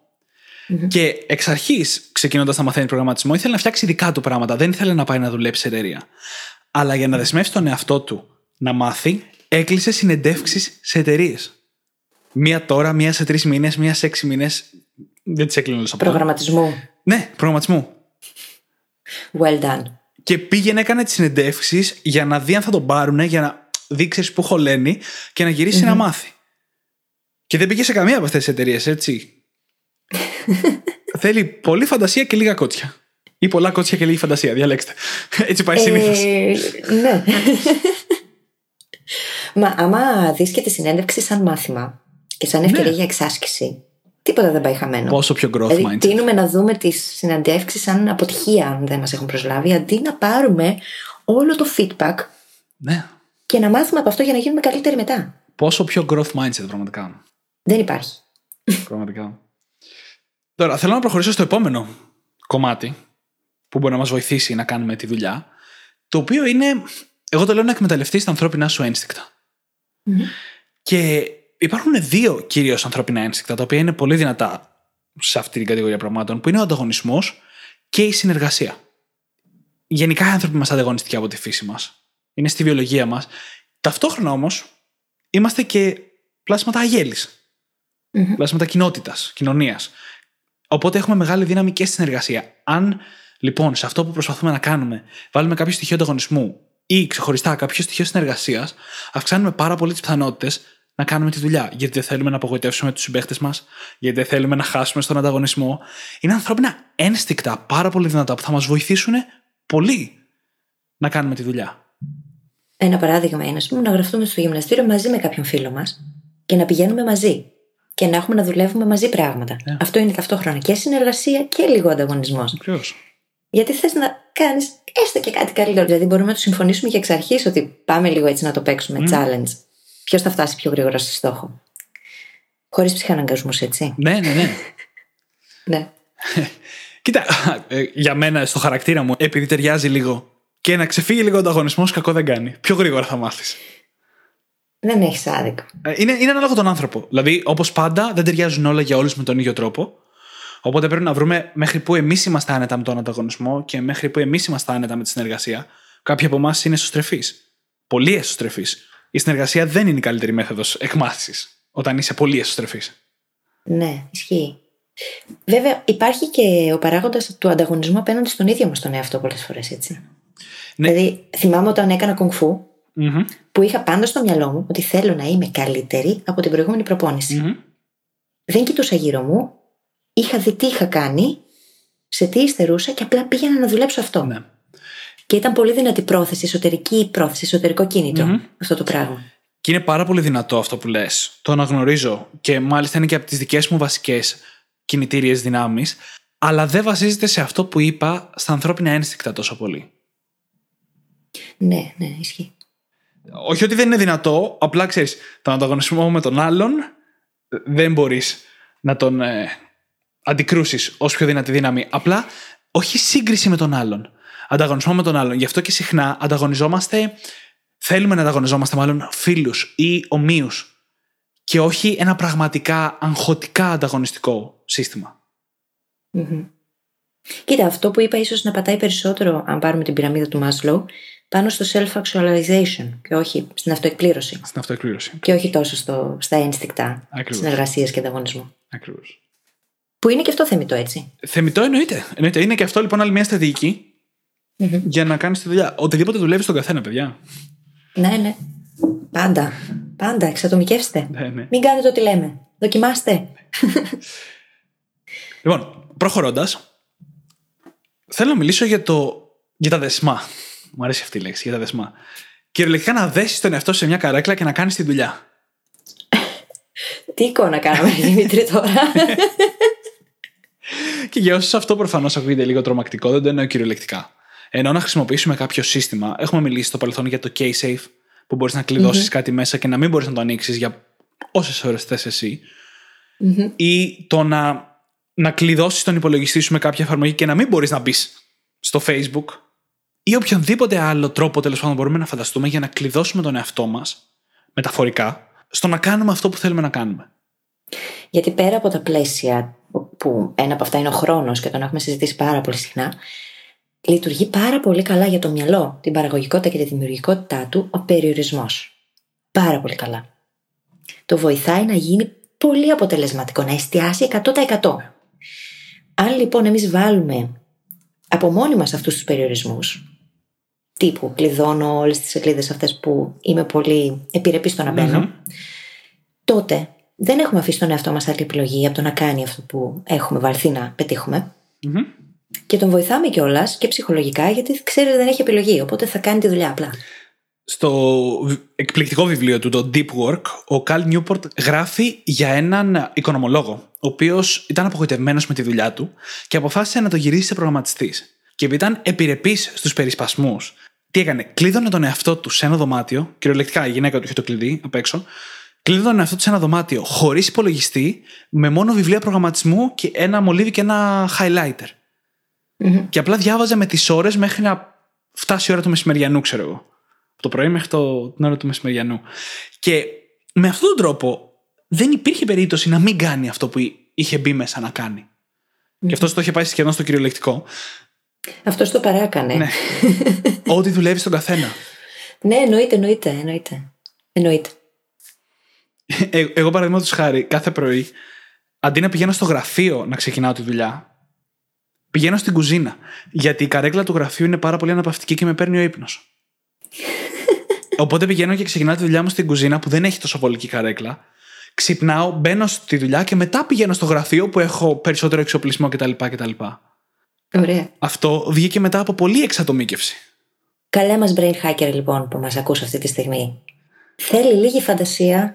Mm-hmm. Και εξ αρχής, ξεκινώντας να μαθαίνει προγραμματισμό, ήθελε να φτιάξει δικά του πράγματα. Δεν ήθελε να πάει να δουλέψει σε εταιρεία. Αλλά για να δεσμεύσει τον εαυτό του να μάθει, έκλεισε συνεντεύξεις σε εταιρείες. Μία τώρα, μία σε τρεις μήνες, μία σε έξι μήνες. Δεν τις έκλεινε όλες από τώρα. Προγραμματισμού. Ναι, προγραμματισμού. Well done. Και πήγαινε, έκανε τις συνεντεύξεις για να δει αν θα τον πάρουνε, για να δείξει που χωλένει και να γυρίσει mm-hmm. να μάθει. Και δεν πήγε σε καμία από αυτές τις εταιρείες, έτσι. Θέλει πολλή φαντασία και λίγα κότσια. Ή πολλά κότσια και λίγη φαντασία. Διαλέξτε. Έτσι πάει συνήθως. Ναι. Μα άμα δεις και τη συνέντευξη σαν μάθημα και σαν ευκαιρία ναι. για εξάσκηση, τίποτα δεν πάει χαμένο. Πόσο πιο growth δηλαδή, mindset. Τείνουμε να δούμε τις συναντεύξεις σαν αποτυχία, αν δεν μας έχουν προσλάβει, αντί να πάρουμε όλο το feedback ναι. και να μάθουμε από αυτό για να γίνουμε καλύτεροι μετά. Πόσο πιο growth mindset, πραγματικά. Δεν υπάρχει. Πραγματικά. Τώρα, θέλω να προχωρήσω στο επόμενο κομμάτι που μπορεί να μας βοηθήσει να κάνουμε τη δουλειά, το οποίο είναι, εγώ το λέω, να εκμεταλλευτείς τα ανθρώπινά σου ένστικτα. Mm-hmm. Και υπάρχουν δύο κυρίως ανθρώπινα ένστικτα, τα οποία είναι πολύ δυνατά σε αυτή την κατηγορία πραγμάτων, που είναι ο ανταγωνισμός και η συνεργασία. Γενικά οι άνθρωποι είμαστε ανταγωνιστικοί από τη φύση μας. Είναι στη βιολογία μας. Ταυτόχρονα όμως είμαστε και πλάσματα αγέλης. Mm-hmm. Πλάσματα κοινότητας, κοινωνίας. Οπότε έχουμε μεγάλη δύναμη και στη συνεργασία. Αν λοιπόν σε αυτό που προσπαθούμε να κάνουμε βάλουμε κάποιο στοιχείο ανταγωνισμού ή ξεχωριστά κάποιο στοιχείο συνεργασίας, αυξάνουμε πάρα πολύ τις πιθανότητες να κάνουμε τη δουλειά. Γιατί δεν θέλουμε να απογοητεύσουμε τους συμπαίχτες μας, γιατί δεν θέλουμε να χάσουμε στον ανταγωνισμό. Είναι ανθρώπινα ένστικτα πάρα πολύ δυνατά που θα μας βοηθήσουν πολύ να κάνουμε τη δουλειά. Ένα παράδειγμα είναι, ας πούμε, να γραφτούμε στο γυμναστήριο μαζί με κάποιον φίλο μας και να πηγαίνουμε μαζί και να έχουμε να δουλεύουμε μαζί πράγματα. Yeah. Αυτό είναι ταυτόχρονα και συνεργασία και λίγο ανταγωνισμός. Ποιος? Γιατί θες να κάνεις έστω και κάτι καλύτερο. Δηλαδή, μπορούμε να το συμφωνήσουμε και εξ αρχής ότι πάμε λίγο έτσι να το παίξουμε mm. challenge. Ποιος θα φτάσει πιο γρήγορα στο στόχο. Χωρίς ψυχαναγκασμούς, έτσι. Ναι, ναι, ναι. ναι. Κοίτα, για μένα, στο χαρακτήρα μου, επειδή ταιριάζει λίγο. Και να ξεφύγει λίγο ο ανταγωνισμός, κακό δεν κάνει. Πιο γρήγορα θα μάθεις. Δεν έχεις άδικο. Είναι, είναι ανάλογο τον άνθρωπο. Δηλαδή, όπως πάντα, δεν ταιριάζουν όλα για όλους με τον ίδιο τρόπο. Οπότε πρέπει να βρούμε μέχρι που εμείς είμαστε άνετα με τον ανταγωνισμό και μέχρι που εμείς είμαστε άνετα με τη συνεργασία. Κάποιοι από εμάς είναι εσωστρεφείς. Πολύ εσωστρεφείς. Η συνεργασία δεν είναι η καλύτερη μέθοδος εκμάθησης όταν είσαι πολύ εσωστρεφής. Ναι, ισχύει. Βέβαια, υπάρχει και ο παράγοντας του ανταγωνισμού απέναντι στον ίδιο μας τον εαυτό πολλές φορές, έτσι. Ναι. Δηλαδή, θυμάμαι όταν έκανα κουνγκφού, mm-hmm. που είχα πάντα στο μυαλό μου ότι θέλω να είμαι καλύτερη από την προηγούμενη προπόνηση. Mm-hmm. Δεν κοιτούσα γύρω μου, είχα δει τι είχα κάνει, σε τι υστερούσα και απλά πήγαινα να δουλέψω αυτό. Ναι. Και ήταν πολύ δυνατή πρόθεση, εσωτερική πρόθεση, εσωτερικό κίνητρο mm-hmm. αυτό το πράγμα. Και είναι πάρα πολύ δυνατό αυτό που λες. Το αναγνωρίζω και μάλιστα είναι και από τις δικές μου βασικές κινητήριες δυνάμεις, αλλά δεν βασίζεται σε αυτό που είπα στα ανθρώπινα ένστικτα τόσο πολύ. Ναι, ναι, ισχύει. Όχι ότι δεν είναι δυνατό, απλά ξέρεις, τον ανταγωνισμό με τον άλλον δεν μπορείς να τον ε, αντικρούσεις ως πιο δυνατή δύναμη. Απλά όχι σύγκριση με τον άλλον. Ανταγωνισμό με τον άλλον. Γι' αυτό και συχνά ανταγωνιζόμαστε, θέλουμε να ανταγωνιζόμαστε μάλλον φίλους ή ομοίους. Και όχι ένα πραγματικά αγχωτικά ανταγωνιστικό σύστημα. Mm-hmm. Κοίτα, αυτό που είπα ίσως να πατάει περισσότερο, αν πάρουμε την πυραμίδα του Maslow, πάνω στο self-actualization και όχι στην αυτοεκπλήρωση. Στην αυτοεκπλήρωση. Και όχι τόσο στο, στα ένστικτα συνεργασίας και ανταγωνισμού. Ακριβώς. Που είναι και αυτό θεμιτό, έτσι. Θεμιτό εννοείται. εννοείται. Είναι και αυτό λοιπόν άλλη μια στρατηγική mm-hmm. για να κάνεις τη δουλειά. Οτιδήποτε δουλεύει στον καθένα, παιδιά. Ναι, ναι. Πάντα. Πάντα. Εξατομικεύστε. Ναι, ναι. Μην κάνετε ό,τι λέμε. Δοκιμάστε. Ναι. Λοιπόν, προχωρώντας, θέλω να μιλήσω για, το, για τα δεσμά. Μου αρέσει αυτή η λέξη, για τα δεσμά. Κυριολεκτικά να δέσεις τον εαυτό σε μια καρέκλα και να κάνεις τη δουλειά. Τι εικόνα κάναμε, Δημήτρη, τώρα. Και για όσους αυτό προφανώς ακούγεται λίγο τρομακτικό, δεν το εννοώ κυριολεκτικά. Εννοώ να χρησιμοποιήσουμε κάποιο σύστημα. Έχουμε μιλήσει στο παρελθόν για το K-safe, που μπορείς να κλειδώσεις mm-hmm. κάτι μέσα και να μην μπορείς να το ανοίξεις για όσες ώρες θες εσύ. Mm-hmm. Ή το να, να κλειδώσεις τον υπολογιστή σου με κάποια εφαρμογή και να μην μπορείς να μπεις στο Facebook. Ή οποιονδήποτε άλλο τρόπο, τέλος πάντων, μπορούμε να φανταστούμε για να κλειδώσουμε τον εαυτό μας, μεταφορικά, στο να κάνουμε αυτό που θέλουμε να κάνουμε. Γιατί πέρα από τα πλαίσια, που ένα από αυτά είναι ο χρόνος και τον έχουμε συζητήσει πάρα πολύ συχνά, λειτουργεί πάρα πολύ καλά για το μυαλό, την παραγωγικότητα και τη δημιουργικότητά του ο περιορισμός. Πάρα πολύ καλά. Το βοηθάει να γίνει πολύ αποτελεσματικό, να εστιάσει εκατό τοις εκατό. Αν λοιπόν εμείς βάλουμε από μόνοι μας αυτούς τους περιορισμούς, τύπου κλειδώνω όλες τις σελίδες αυτές που είμαι πολύ επιρρεπής στο να μπαίνω, mm-hmm. τότε δεν έχουμε αφήσει τον εαυτό μας άλλη επιλογή από το να κάνει αυτό που έχουμε βαλθεί να πετύχουμε. Mm-hmm. Και τον βοηθάμε κιόλας και ψυχολογικά, γιατί ξέρει ότι δεν έχει επιλογή, οπότε θα κάνει τη δουλειά απλά. Στο εκπληκτικό βιβλίο του, το Deep Work, ο Καλ Νιούπορτ γράφει για έναν οικονομολόγο, ο οποίος ήταν απογοητευμένος με τη δουλειά του και αποφάσισε να το γυρίσει σε προγραμματιστής. Και επειδή ήταν επιρρεπής στους περισπασμούς, τι έκανε? Κλείδωνε τον εαυτό του σε ένα δωμάτιο, κυριολεκτικά η γυναίκα του είχε το κλειδί απ' έξω, κλείδωνε τον εαυτό του σε ένα δωμάτιο χωρίς υπολογιστή, με μόνο βιβλία προγραμματισμού και ένα μολύβι και ένα highlighter. Mm-hmm. Και απλά διάβαζε με τις ώρες μέχρι να φτάσει η ώρα του μεσημεριανού, ξέρω εγώ. Από το πρωί μέχρι το, την ώρα του μεσημεριανού. Και με αυτόν τον τρόπο δεν υπήρχε περίπτωση να μην κάνει αυτό που είχε μπει μέσα να κάνει. Mm-hmm. Και αυτός το είχε πάει σχεδόν στο κυριολεκτικό. Αυτός το παράκανε. Ναι. Ό,τι δουλεύει στον καθένα. Ναι, εννοείται, εννοείται. εννοείται. εννοείται. Ε, εγώ, παραδείγματος χάρη, κάθε πρωί, αντί να πηγαίνω στο γραφείο να ξεκινάω τη δουλειά, πηγαίνω στην κουζίνα, γιατί η καρέκλα του γραφείου είναι πάρα πολύ αναπαυτική και με παίρνει ο ύπνος. Οπότε πηγαίνω και ξεκινάω τη δουλειά μου στην κουζίνα που δεν έχει τόσο βολική καρέκλα. Ξυπνάω, μπαίνω στη δουλειά και μετά πηγαίνω στο γραφείο που έχω περισσότερο εξοπλισμό κτλ. κτλ. Ωραία. Αυτό βγήκε μετά από πολλή εξατομίκευση. Καλέ μας brain hacker λοιπόν που μας ακούς αυτή τη στιγμή. Θέλει λίγη φαντασία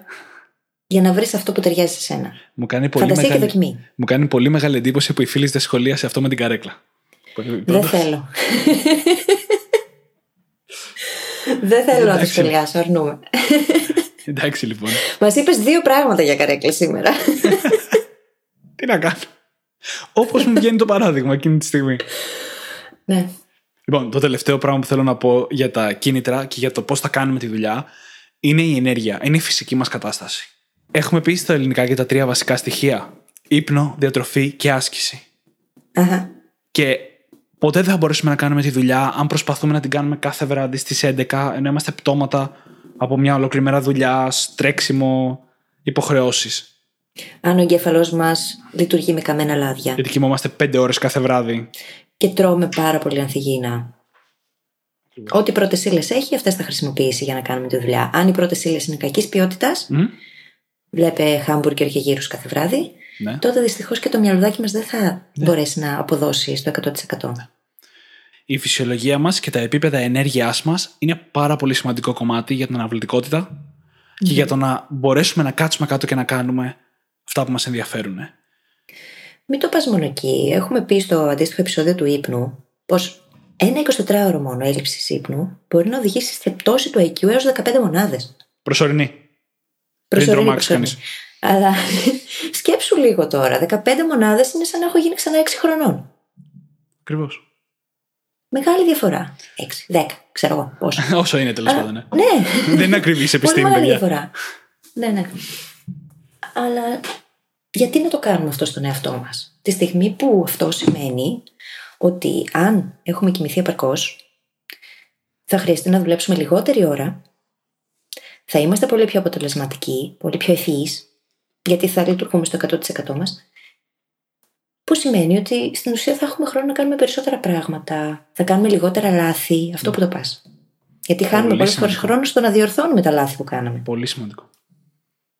για να βρεις αυτό που ταιριάζει σε σένα. Μου κάνει πολύ φαντασία μεγάλη... και δοκιμή. Μου κάνει πολύ μεγάλη εντύπωση που η Φίλης δεν σχολίασε αυτό με την καρέκλα. Δεν θέλω. δεν θέλω Εντάξει. να το σχολιάσω, αρνούμε. Εντάξει λοιπόν. Μας είπες δύο πράγματα για καρέκλα σήμερα. Τι να κάνω. Όπως μου βγαίνει το παράδειγμα εκείνη τη στιγμή. Ναι. Λοιπόν, το τελευταίο πράγμα που θέλω να πω για τα κίνητρα και για το πώς θα κάνουμε τη δουλειά είναι η ενέργεια. Είναι η φυσική μας κατάσταση. Έχουμε πει στα ελληνικά για τα τρία βασικά στοιχεία: ύπνο, διατροφή και άσκηση. Uh-huh. Και ποτέ δεν θα μπορέσουμε να κάνουμε τη δουλειά αν προσπαθούμε να την κάνουμε κάθε βράδυ στις έντεκα, ενώ είμαστε πτώματα από μια ολόκληρη μέρα δουλειά, τρέξιμο, υποχρεώσεις. Αν ο εγκέφαλός μας λειτουργεί με καμένα λάδια. Γιατί κοιμόμαστε πέντε ώρες κάθε βράδυ. Και τρώμε πάρα πολύ ανθυγιεινά. Ό,τι πρώτες ύλες έχει, αυτές θα χρησιμοποιήσει για να κάνουμε τη δουλειά. Αν οι πρώτες ύλες είναι κακής ποιότητας. Mm. Βλέπε χάμπουργκερ και γύρους κάθε βράδυ, ναι. τότε δυστυχώς και το μυαλουδάκι μας δεν θα ναι. μπορέσει να αποδώσει στο εκατό τοις εκατό. Ναι. Η φυσιολογία μας και τα επίπεδα ενέργειάς μας είναι πάρα πολύ σημαντικό κομμάτι για την αναβλητικότητα mm. και για το να μπορέσουμε να κάτσουμε κάτω και να κάνουμε αυτά που μας ενδιαφέρουν. Μην το πας μόνο εκεί. Έχουμε πει στο αντίστοιχο επεισόδιο του ύπνου πως ένα εικοσιτετράωρο μόνο έλλειψης ύπνου μπορεί να οδηγήσει σε πτώση του άι κιου έως δεκαπέντε μονάδες. Προσωρινή. Προσωρινή, προσωρινή. Αλλά σκέψου λίγο τώρα. δεκαπέντε μονάδες είναι σαν να έχω γίνει ξανά έξι χρονών. Ακριβώς. Μεγάλη διαφορά. έξι, δέκα, ξέρω εγώ πόσο. Όσο είναι τέλος πάντων. Ναι. ναι. Δεν είναι ακριβής επιστήμη. Πολύ μεγάλη διαφορά. ναι, ναι. Αλλά γιατί να το κάνουμε αυτό στον εαυτό μας? Τη στιγμή που αυτό σημαίνει ότι αν έχουμε κοιμηθεί επαρκώς, θα χρειαστεί να δουλέψουμε λιγότερη ώρα. Θα είμαστε πολύ πιο αποτελεσματικοί, πολύ πιο ευφυείς, γιατί θα λειτουργούμε στο εκατό τοις εκατό μας. Που σημαίνει ότι στην ουσία θα έχουμε χρόνο να κάνουμε περισσότερα πράγματα, θα κάνουμε λιγότερα λάθη, αυτό που το πας. Γιατί χάνουμε πολλές φορές χρόνο στο να διορθώνουμε τα λάθη που κάναμε. Πολύ σημαντικό.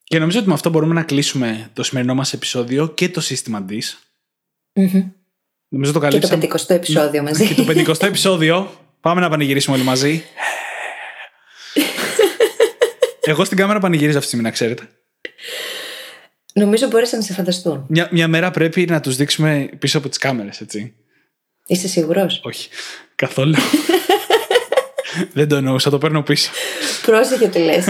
Και νομίζω ότι με αυτό μπορούμε να κλείσουμε το σημερινό μας επεισόδιο και το σύστημα ντι άι ες ες. Mm-hmm. Νομίζω το καλύψαμε. Και το πενηκοστό επεισόδιο μαζί. Και το πενηκοστό επεισόδιο. Πάμε να πανηγυρίσουμε όλοι μαζί. Εγώ στην κάμερα πανηγυρίζω αυτή τη στιγμή, να ξέρετε. Νομίζω μπορέσαν να σε φανταστούν. Μια, μια μέρα πρέπει να τους δείξουμε πίσω από τις κάμερες, έτσι. Είσαι σίγουρος? Όχι, καθόλου. Δεν το εννοούσα, το παίρνω πίσω. Πρόσεχε τι λες.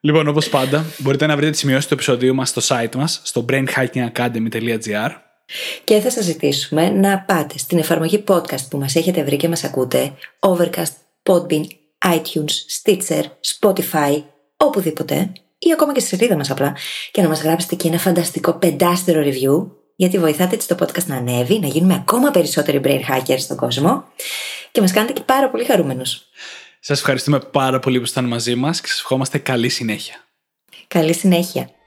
Λοιπόν, όπως πάντα, μπορείτε να βρείτε τις σημειώσεις του επεισοδίου μας στο site μας, στο brain hacking academy dot g r. Και θα σας ζητήσουμε να πάτε στην εφαρμογή podcast που μας έχετε βρει και μας ακούτε, Overcast, Podbean, iTunes, Stitcher, Spotify, οπουδήποτε, ή ακόμα και στη σελίδα μας απλά, και να μας γράψετε και ένα φανταστικό πεντάστερο review, γιατί βοηθάτε έτσι το podcast να ανέβει, να γίνουμε ακόμα περισσότεροι brain hackers στον κόσμο και μας κάνετε και πάρα πολύ χαρούμενους. Σας ευχαριστούμε πάρα πολύ που ήσασταν μαζί μας και σας ευχόμαστε καλή συνέχεια. Καλή συνέχεια.